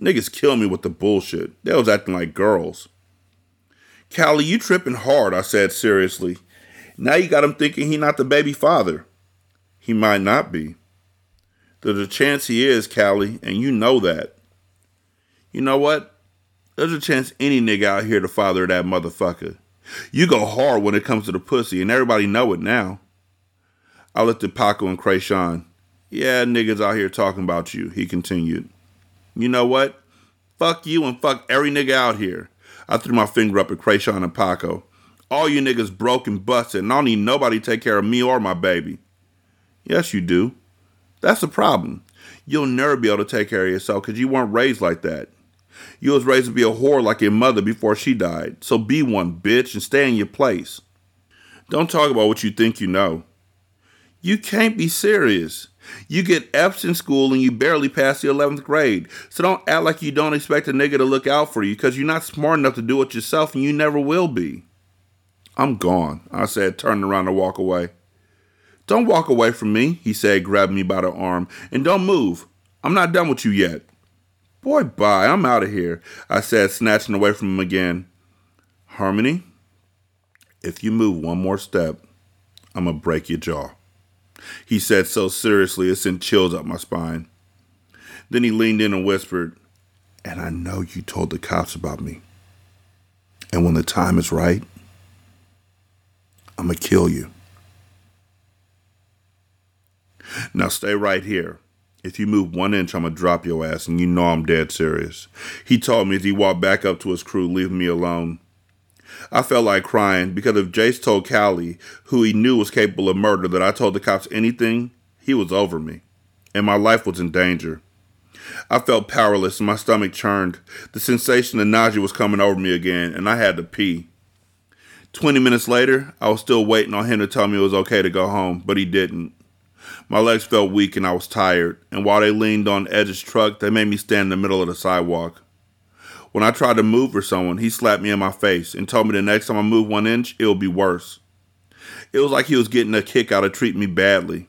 Niggas kill me with the bullshit. They was acting like girls. Callie, you tripping hard, I said seriously. Now you got him thinking he not the baby father. He might not be. There's a chance he is, Callie, and you know that. You know what? There's a chance any nigga out here to father that motherfucker. You go hard when it comes to the pussy, and everybody know it now. I looked at Paco and Krayshawn. Yeah, niggas out here talking about you, he continued. You know what? Fuck you and fuck every nigga out here. I threw my finger up at Krayshawn and Paco. All you niggas broke and busted, and I don't need nobody to take care of me or my baby. Yes, you do. That's the problem. You'll never be able to take care of yourself because you weren't raised like that. You was raised to be a whore like your mother before she died. So be one, bitch, and stay in your place. Don't talk about what you think you know. You can't be serious. You get F's in school and you barely pass the eleventh grade. So don't act like you don't expect a nigga to look out for you because you're not smart enough to do it yourself and you never will be. I'm gone, I said, turning around to walk away. Don't walk away from me, he said, grabbing me by the arm. And don't move. I'm not done with you yet. Boy, bye, I'm out of here, I said, snatching away from him again. Harmony, if you move one more step, I'm gonna break your jaw. He said so seriously it sent chills up my spine. Then he leaned in and whispered, and I know you told the cops about me. And when the time is right, I'm gonna kill you. Now stay right here. If you move one inch, I'm going to drop your ass, and you know I'm dead serious. He told me as he walked back up to his crew, leaving me alone. I felt like crying, because if Jace told Callie, who he knew was capable of murder, that I told the cops anything, he was over me, and my life was in danger. I felt powerless, and my stomach churned. The sensation of nausea was coming over me again, and I had to pee. Twenty minutes later, I was still waiting on him to tell me it was okay to go home, but he didn't. My legs felt weak and I was tired, and while they leaned on Edge's truck, they made me stand in the middle of the sidewalk. When I tried to move for someone, he slapped me in my face and told me the next time I move one inch, it'll be worse. It was like he was getting a kick out of treating me badly.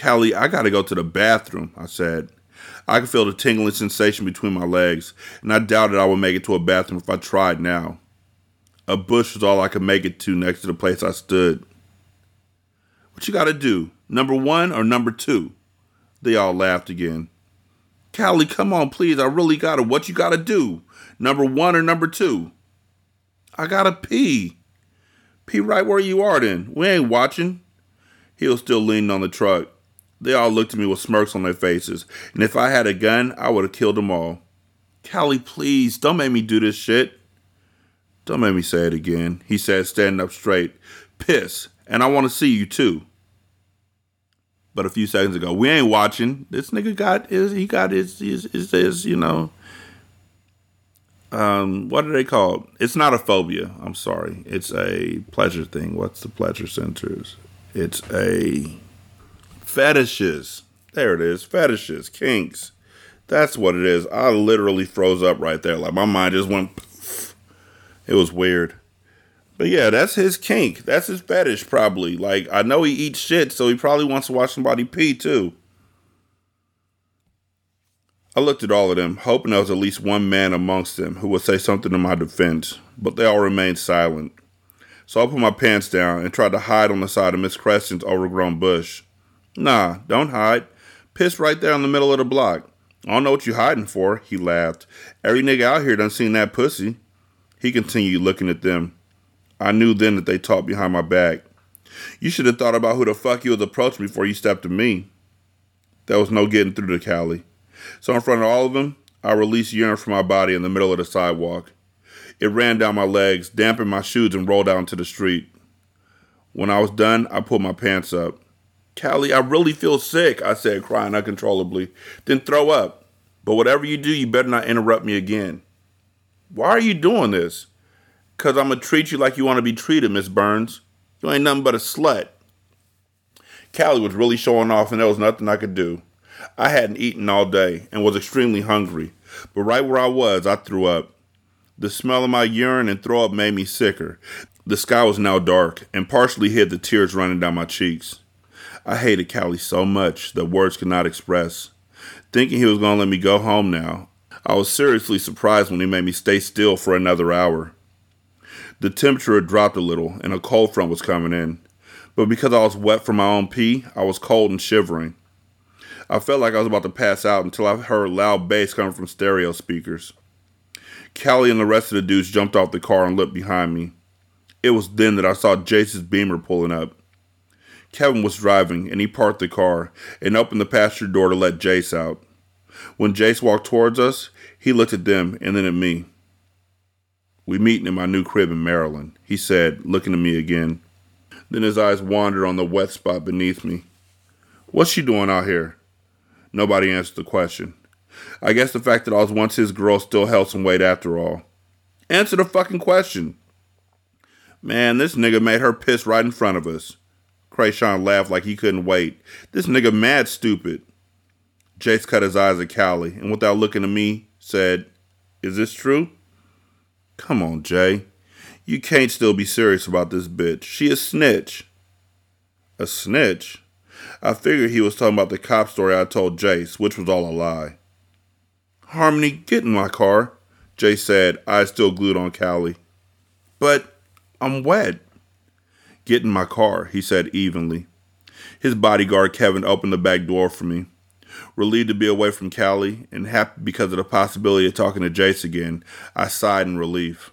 Callie, I gotta go to the bathroom, I said. I could feel the tingling sensation between my legs, and I doubted I would make it to a bathroom if I tried now. A bush was all I could make it to next to the place I stood. What you gotta do? Number one or number two? They all laughed again. Callie, come on, please. I really got to. What you got to do? Number one or number two? I got to pee. Pee right where you are then. We ain't watching. He was still leaning on the truck. They all looked at me with smirks on their faces. And if I had a gun, I would have killed them all. Callie, please, don't make me do this shit. Don't make me say it again, he said, standing up straight. Piss. And I want to see you too. But a few seconds ago, we ain't watching. This nigga got his, he got his, his, his, his you know, um, what are they called? It's not a phobia. I'm sorry. It's a pleasure thing. What's the pleasure centers? It's a fetishes. There it is. Fetishes. Kinks. That's what it is. I literally froze up right there. Like my mind just went poof. It was weird. But yeah, that's his kink. That's his fetish, probably. Like, I know he eats shit, so he probably wants to watch somebody pee, too. I looked at all of them, hoping there was at least one man amongst them who would say something in my defense, but they all remained silent. So I put my pants down and tried to hide on the side of Miss Creston's overgrown bush. Nah, don't hide. Piss right there in the middle of the block. I don't know what you hiding for, he laughed. Every nigga out here done seen that pussy. He continued looking at them. I knew then that they talked behind my back. You should have thought about who the fuck you was approaching before you stepped to me. There was no getting through to Callie. So in front of all of them, I released urine from my body in the middle of the sidewalk. It ran down my legs, dampened my shoes, and rolled down to the street. When I was done, I pulled my pants up. Callie, I really feel sick, I said, crying uncontrollably. Then throw up. But whatever you do, you better not interrupt me again. Why are you doing this? Because I'm going to treat you like you want to be treated, Miss Burns. You ain't nothing but a slut. Callie was really showing off, and there was nothing I could do. I hadn't eaten all day and was extremely hungry. But right where I was, I threw up. The smell of my urine and throw up made me sicker. The sky was now dark and partially hid the tears running down my cheeks. I hated Callie so much that words could not express. Thinking he was going to let me go home now, I was seriously surprised when he made me stay still for another hour. The temperature had dropped a little, and a cold front was coming in. But because I was wet from my own pee, I was cold and shivering. I felt like I was about to pass out until I heard loud bass coming from stereo speakers. Callie and the rest of the dudes jumped off the car and looked behind me. It was then that I saw Jace's Beamer pulling up. Kevin was driving, and he parked the car and opened the passenger door to let Jace out. When Jace walked towards us, he looked at them and then at me. "We meeting in my new crib in Maryland," he said, looking at me again. Then his eyes wandered on the wet spot beneath me. "What's she doing out here?" Nobody answered the question. I guess the fact that I was once his girl still held some weight after all. Answer the fucking question. "Man, this nigga made her piss right in front of us." Krayshawn laughed like he couldn't wait. "This nigga mad stupid." Jace cut his eyes at Callie and without looking at me said, "Is this true?" "Come on, Jay. You can't still be serious about this bitch. She a snitch." "A snitch?" I figured he was talking about the cop story I told Jace, which was all a lie. "Harmony, get in my car," Jay said, eyes still glued on Callie. "But I'm wet." "Get in my car," he said evenly. His bodyguard, Kevin, opened the back door for me. Relieved to be away from Callie and happy because of the possibility of talking to Jace again, I sighed in relief.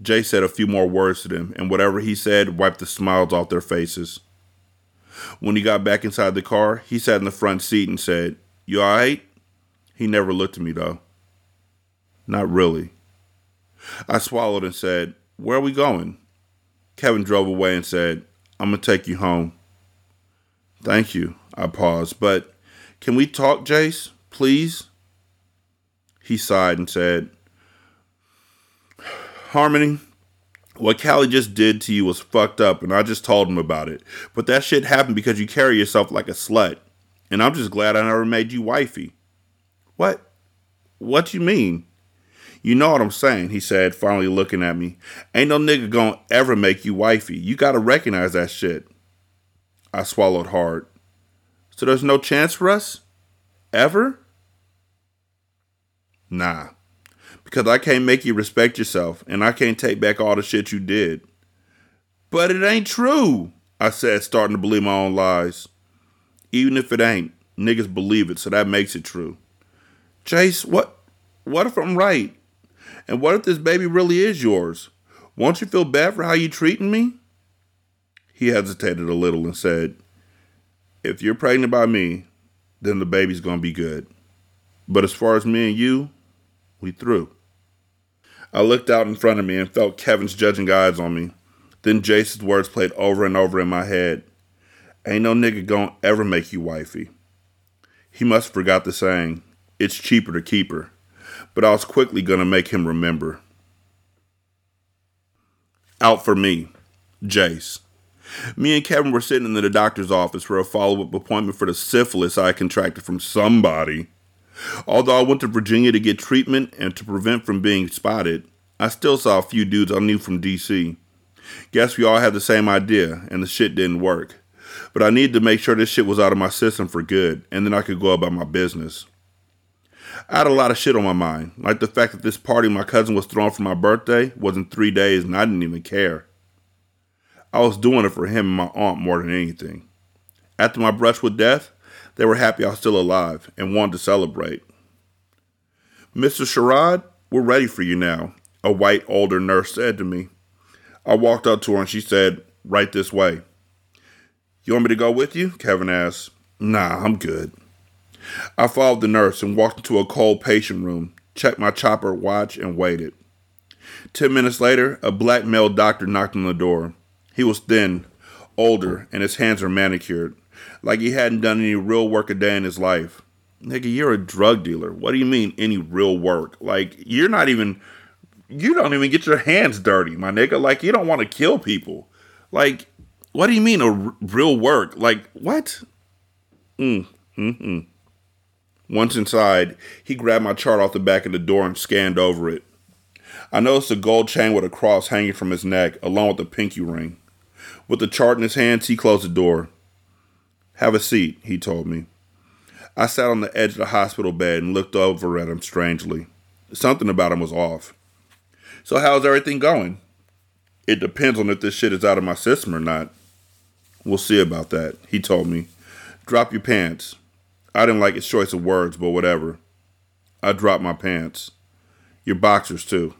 Jay said a few more words to them, and whatever he said wiped the smiles off their faces. When he got back inside the car, he sat in the front seat and said, "You all right?" He never looked at me, though. "Not really." I swallowed and said, "Where are we going?" Kevin drove away and said, "I'm going to take you home." "Thank you," I paused, "but can we talk, Jace, please?" He sighed and said, "Harmony, what Callie just did to you was fucked up, and I just told him about it. But that shit happened because you carry yourself like a slut, and I'm just glad I never made you wifey." "What? What you mean?" "You know what I'm saying," he said, finally looking at me. "Ain't no nigga gonna ever make you wifey. You gotta recognize that shit." I swallowed hard. "So there's no chance for us? Ever?" "Nah. Because I can't make you respect yourself, and I can't take back all the shit you did." "But it ain't true," I said, starting to believe my own lies. "Even if it ain't, niggas believe it, so that makes it true." "Jace, what, what if I'm right? And what if this baby really is yours? Won't you feel bad for how you treating me?" He hesitated a little and said, "If you're pregnant by me, then the baby's gonna be good. But as far as me and you, we through." I looked out in front of me and felt Kevin's judging eyes on me. Then Jace's words played over and over in my head. "Ain't no nigga gonna ever make you wifey." He must have forgot the saying, "It's cheaper to keep her." But I was quickly gonna make him remember. Out for me, Jace. Me and Kevin were sitting in the doctor's office for a follow-up appointment for the syphilis I contracted from somebody. Although I went to Virginia to get treatment and to prevent from being spotted, I still saw a few dudes I knew from D C. Guess we all had the same idea, and the shit didn't work. But I needed to make sure this shit was out of my system for good, and then I could go about my business. I had a lot of shit on my mind, like the fact that this party my cousin was throwing for my birthday was in three days and I didn't even care. I was doing it for him and my aunt more than anything. After my brush with death, they were happy I was still alive and wanted to celebrate. "Mister Sherrod, we're ready for you now," a white older nurse said to me. I walked up to her and she said, "Right this way." "You want me to go with you?" Kevin asked. "Nah, I'm good." I followed the nurse and walked into a cold patient room, checked my chopper watch, and waited. Ten minutes later, a black male doctor knocked on the door. He was thin, older, and his hands were manicured, like he hadn't done any real work a day in his life. "Nigga, you're a drug dealer. What do you mean, any real work? Like, you're not even, you don't even get your hands dirty, my nigga. Like, you don't want to kill people. Like, what do you mean, a r- real work? Like, what?" Mm, mm-mm. Once inside, he grabbed my chart off the back of the door and scanned over it. I noticed a gold chain with a cross hanging from his neck, along with a pinky ring. With the chart in his hands, he closed the door. "Have a seat," he told me. I sat on the edge of the hospital bed and looked over at him strangely. Something about him was off. "So how's everything going?" "It depends on if this shit is out of my system or not." "We'll see about that," he told me. "Drop your pants." I didn't like his choice of words, but whatever. I dropped my pants. "Your boxers, too."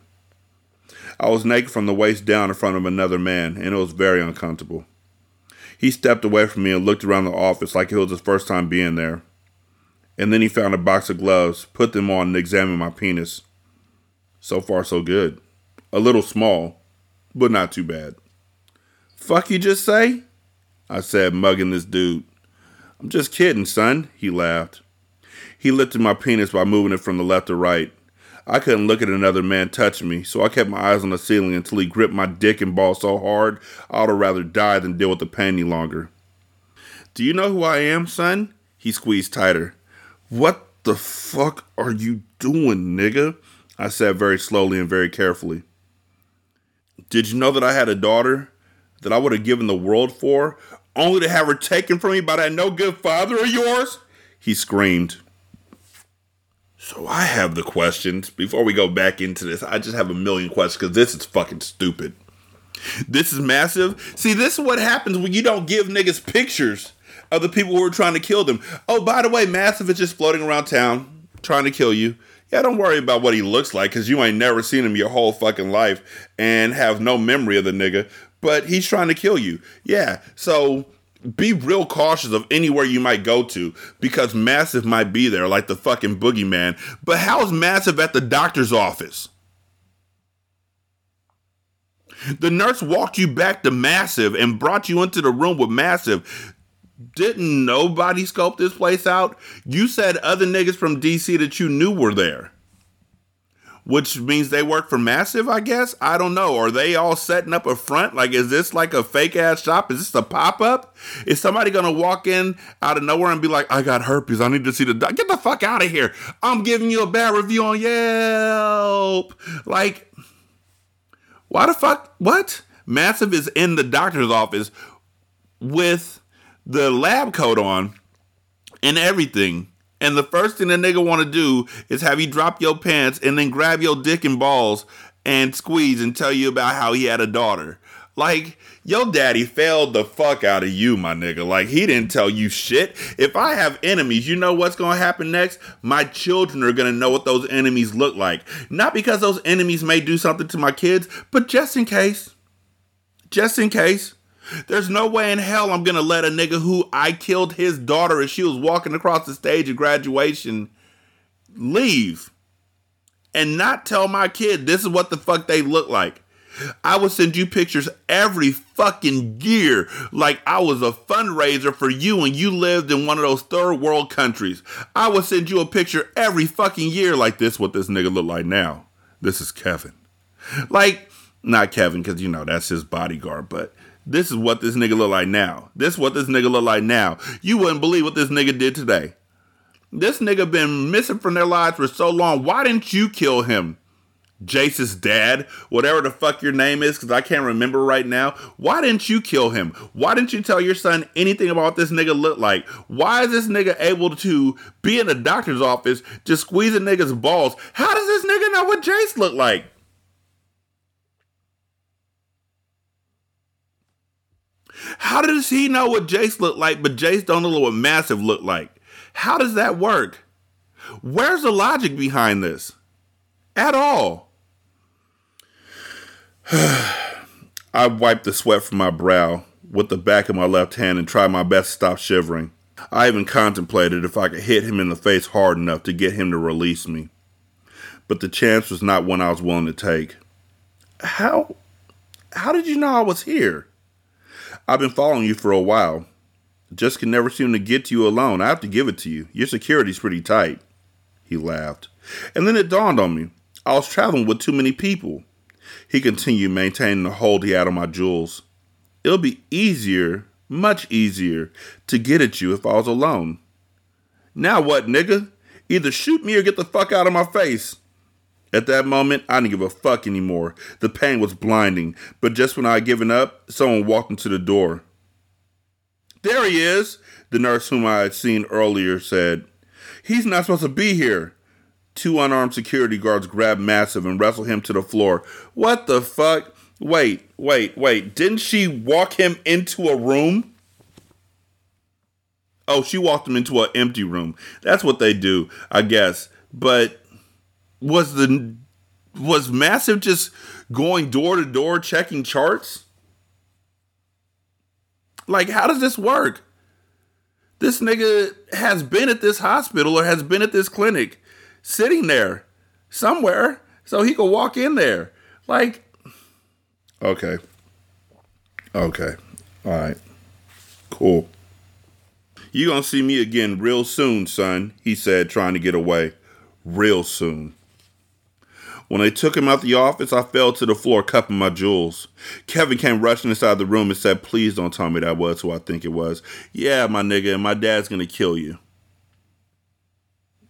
I was naked from the waist down in front of another man, and it was very uncomfortable. He stepped away from me and looked around the office like it was his first time being there. and then he found a box of gloves, put them on, and examined my penis. So far, so good. A little small, but not too bad. Fuck you just say? I said, mugging this dude. I'm just kidding, son, he laughed. He lifted my penis by moving it from the left to right. I couldn't look at another man touch me, so I kept my eyes on the ceiling until he gripped my dick and balls so hard, I would have rather died than deal with the pain any longer. Do you know who I am, son? He squeezed tighter. What the fuck are you doing, nigga? I said very slowly and very carefully. Did you know that I had a daughter that I would have given the world for, only to have her taken from me by that no-good father of yours? He screamed. So I have the questions. Before we go back into this, I just have a million questions because this is fucking stupid. This is massive. See, this is what happens when you don't give niggas pictures of the people who are trying to kill them. Oh, by the way, Massive is just floating around town trying to kill you. Yeah, don't worry about what he looks like because you ain't never seen him your whole fucking life and have no memory of the nigga. But he's trying to kill you. Yeah, so be real cautious of anywhere you might go to because Massive might be there like the fucking boogeyman. But how's Massive at the doctor's office? The nurse walked you back to Massive and brought you into the room with Massive. Didn't nobody scope this place out? You said other niggas from D C that you knew were there. Which means they work for Massive, I guess? I don't know. Are they all setting up a front? Like, is this like a fake-ass shop? Is this a pop-up? Is somebody going to walk in out of nowhere and be like, I got herpes. I need to see the doctor. Get the fuck out of here. I'm giving you a bad review on Yelp. Like, why the fuck? What? Massive is in the doctor's office with the lab coat on and everything. And the first thing the nigga want to do is have you drop your pants and then grab your dick and balls and squeeze and tell you about how he had a daughter. Like, your daddy failed the fuck out of you, my nigga. Like, he didn't tell you shit. If I have enemies, you know what's going to happen next? My children are going to know what those enemies look like. Not because those enemies may do something to my kids, but just in case. Just in case. There's no way in hell I'm going to let a nigga who I killed his daughter as she was walking across the stage at graduation leave and not tell my kid this is what the fuck they look like. I would send you pictures every fucking year like I was a fundraiser for you and you lived in one of those third world countries. I would send you a picture every fucking year like this what this nigga look like now. This is Kevin. Like, not Kevin because, you know, that's his bodyguard, but this is what this nigga look like now. This is what this nigga look like now. You wouldn't believe what this nigga did today. This nigga been missing from their lives for so long. Why didn't you kill him? Jace's dad, whatever the fuck your name is, because I can't remember right now. Why didn't you kill him? Why didn't you tell your son anything about what this nigga look like? Why is this nigga able to be in a doctor's office just squeezing niggas' balls? How does this nigga know what Jace look like? How does he know what Jace looked like, but Jace don't know what Massive looked like? How does that work? Where's the logic behind this? At all. I wiped the sweat from my brow with the back of my left hand and tried my best to stop shivering. I even contemplated if I could hit him in the face hard enough to get him to release me. But the chance was not one I was willing to take. How? How did you know I was here? I've been following you for a while. Just can never seem to get you alone. I have to give it to you. Your security's pretty tight. He laughed. And then it dawned on me. I was traveling with too many people. He continued, maintaining the hold he had on my jewels. It'll be easier, much easier, to get at you if I was alone. Now what, nigga? Either shoot me or get the fuck out of my face. At that moment, I didn't give a fuck anymore. The pain was blinding, but just when I had given up, someone walked into the door. There he is, the nurse whom I had seen earlier said. He's not supposed to be here. Two unarmed security guards grabbed Massive and wrestled him to the floor. What the fuck? Wait, wait, wait. Didn't she walk him into a room? Oh, she walked him into an empty room. That's what they do, I guess. But Was the was Massive just going door to door checking charts? Like, how does this work? This nigga has been at this hospital or has been at this clinic sitting there somewhere so he could walk in there. Like, okay. Okay. All right. Cool. You gonna see me again real soon, son, he said, trying to get away. Real soon. When they took him out the office, I fell to the floor cupping my jewels. Kevin came rushing inside the room and said, please don't tell me that was who I think it was. Yeah, my nigga, and my dad's gonna kill you.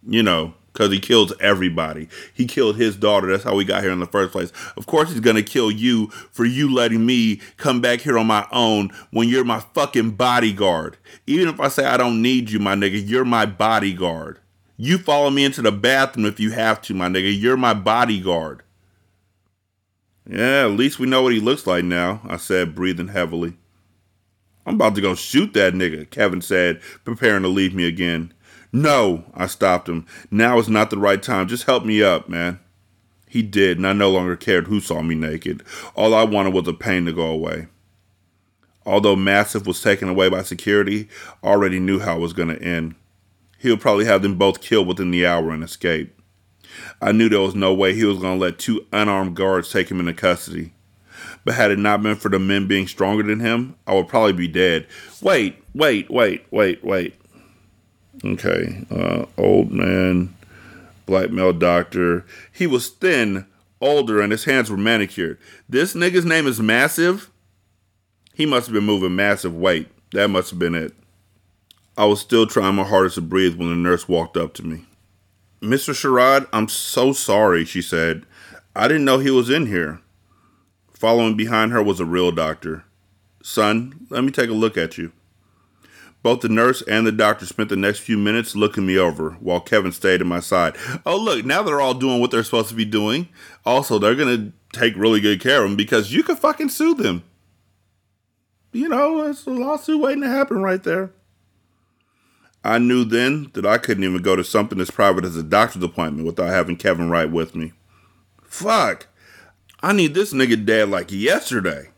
You know, because he kills everybody. He killed his daughter. That's how we got here in the first place. Of course he's gonna kill you for you letting me come back here on my own when you're my fucking bodyguard. Even if I say I don't need you, my nigga, you're my bodyguard. You follow me into the bathroom if you have to, my nigga. You're my bodyguard. Yeah, at least we know what he looks like now, I said, breathing heavily. I'm about to go shoot that nigga, Kevin said, preparing to leave me again. No, I stopped him. Now is not the right time. Just help me up, man. He did, and I no longer cared who saw me naked. All I wanted was the pain to go away. Although Massive was taken away by security, I already knew how it was going to end. He'll probably have them both killed within the hour and escape. I knew there was no way he was going to let two unarmed guards take him into custody. But had it not been for the men being stronger than him, I would probably be dead. Wait, wait, wait, wait, wait. Okay, uh, old man, black male doctor. He was thin, older, and his hands were manicured. This nigga's name is Massive? He must have been moving massive weight. That must have been it. I was still trying my hardest to breathe when the nurse walked up to me. Mister Sherrod, I'm so sorry, she said. I didn't know he was in here. Following behind her was a real doctor. Son, let me take a look at you. Both the nurse and the doctor spent the next few minutes looking me over while Kevin stayed at my side. Oh, look, now they're all doing what they're supposed to be doing. Also, they're going to take really good care of him because you can fucking sue them. You know, it's a lawsuit waiting to happen right there. I knew then that I couldn't even go to something as private as a doctor's appointment without having Kevin Wright with me. Fuck. I need this nigga dead like yesterday.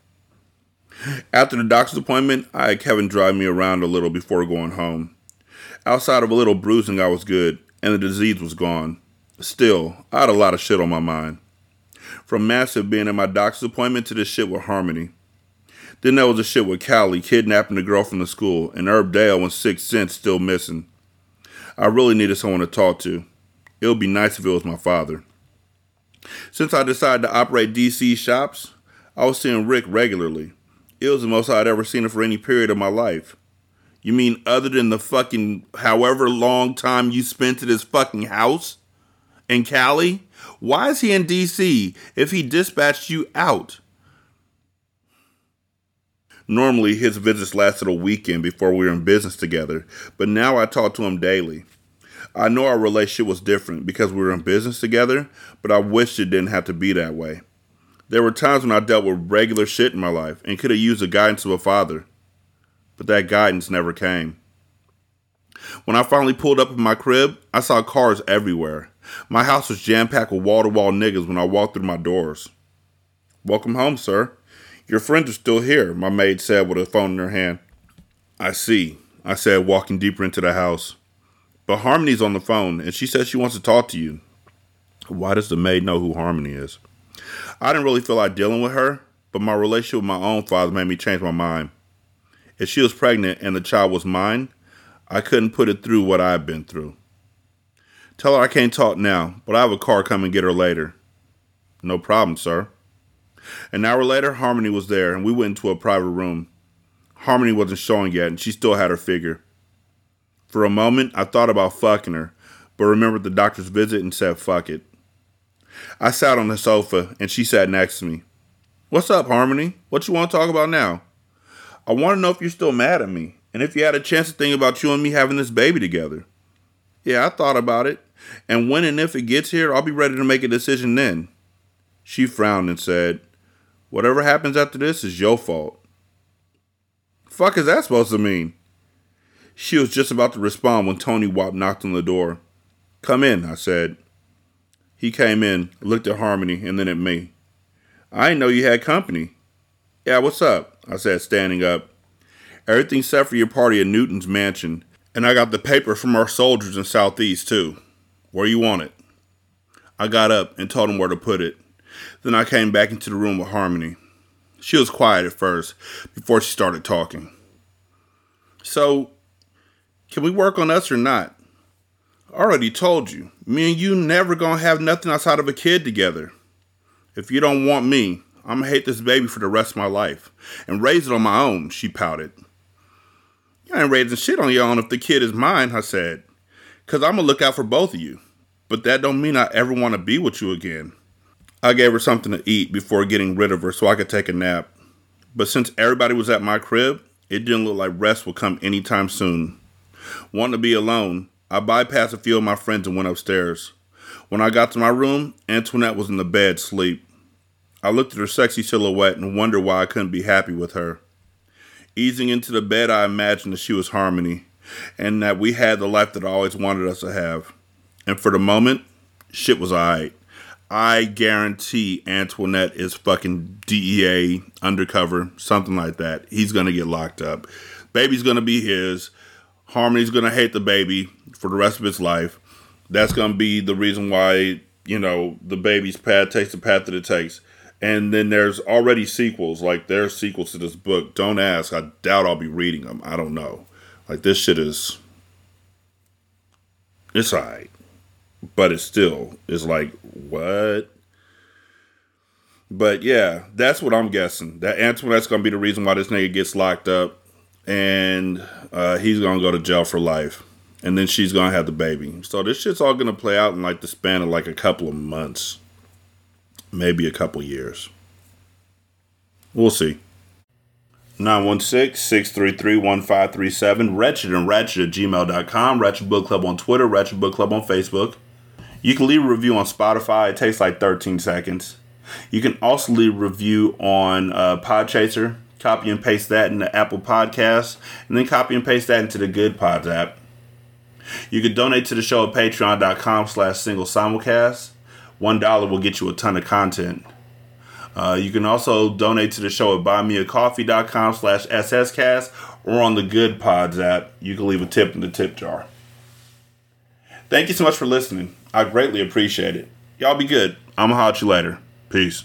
After the doctor's appointment, I had Kevin drive me around a little before going home. Outside of a little bruising, I was good, and the disease was gone. Still, I had a lot of shit on my mind. From Massive being at my doctor's appointment to this shit with Harmony. Then there was the shit with Callie kidnapping the girl from the school and Herb Dale and Sixth Sense still missing. I really needed someone to talk to. It would be nice if it was my father. Since I decided to operate D C shops, I was seeing Rick regularly. It was the most I'd ever seen him for any period of my life. You mean other than the fucking however long time you spent at his fucking house? In Cali? Why is he in D C if he dispatched you out? Normally, his visits lasted a weekend before we were in business together, but now I talk to him daily. I know our relationship was different because we were in business together, but I wished it didn't have to be that way. There were times when I dealt with regular shit in my life and could have used the guidance of a father, but that guidance never came. When I finally pulled up in my crib, I saw cars everywhere. My house was jam-packed with wall-to-wall niggas when I walked through my doors. Welcome home, sir. Your friends are still here, my maid said with a phone in her hand. I see, I said, walking deeper into the house. But Harmony's on the phone, and she says she wants to talk to you. Why does the maid know who Harmony is? I didn't really feel like dealing with her, but my relationship with my own father made me change my mind. If she was pregnant and the child was mine, I couldn't put it through what I had been through. Tell her I can't talk now, but I have a car come and get her later. No problem, sir. An hour later, Harmony was there, and we went into a private room. Harmony wasn't showing yet, and she still had her figure. For a moment, I thought about fucking her, but remembered the doctor's visit and said fuck it. I sat on the sofa, and she sat next to me. What's up, Harmony? What you want to talk about now? I want to know if you're still mad at me, and if you had a chance to think about you and me having this baby together. Yeah, I thought about it, and when and if it gets here, I'll be ready to make a decision then. She frowned and said, whatever happens after this is your fault. Fuck is that supposed to mean? She was just about to respond when Tony Wop knocked on the door. Come in, I said. He came in, looked at Harmony, and then at me. I didn't know you had company. Yeah, what's up? I said, standing up. Everything's set for your party at Newton's mansion. And I got the paper from our soldiers in Southeast too. Where you want it? I got up and told him where to put it. Then I came back into the room with Harmony. She was quiet at first before she started talking. So, can we work on us or not? I already told you, me and you never gonna have nothing outside of a kid together. If you don't want me, I'm gonna hate this baby for the rest of my life and raise it on my own, she pouted. You ain't raising shit on your own if the kid is mine, I said, because I'm gonna look out for both of you. But that don't mean I ever want to be with you again. I gave her something to eat before getting rid of her so I could take a nap. But since everybody was at my crib, it didn't look like rest would come anytime soon. Wanting to be alone, I bypassed a few of my friends and went upstairs. When I got to my room, Antoinette was in the bed, asleep. I looked at her sexy silhouette and wondered why I couldn't be happy with her. Easing into the bed, I imagined that she was Harmony, and that we had the life that I always wanted us to have. And for the moment, shit was alright. I guarantee Antoinette is fucking D E A, undercover, something like that. He's going to get locked up. Baby's going to be his. Harmony's going to hate the baby for the rest of his life. That's going to be the reason why, you know, the baby's path takes the path that it takes. And then there's already sequels. Like, there's sequels to this book. Don't ask. I doubt I'll be reading them. I don't know. Like, this shit is... It's alright. But it still is like, what? But yeah, that's what I'm guessing. That Antoinette's going to be the reason why this nigga gets locked up. And uh, he's going to go to jail for life. And then she's going to have the baby. So this shit's all going to play out in like the span of like a couple of months. Maybe a couple years. We'll see. nine one six, six three three, one five three seven. Ratchet and Ratchet at gmail dot com. Ratchet Book Club on Twitter. Ratchet Book Club on Facebook. You can leave a review on Spotify. It takes like thirteen seconds. You can also leave a review on uh, Podchaser. Copy and paste that into Apple Podcasts. And then copy and paste that into the Good Pods app. You can donate to the show at patreon.com slash single simulcast. One dollar will get you a ton of content. Uh, you can also donate to the show at buymeacoffee.com slash sscast or on the Good Pods app. You can leave a tip in the tip jar. Thank you so much for listening. I greatly appreciate it. Y'all be good. I'ma holler at you later. Peace.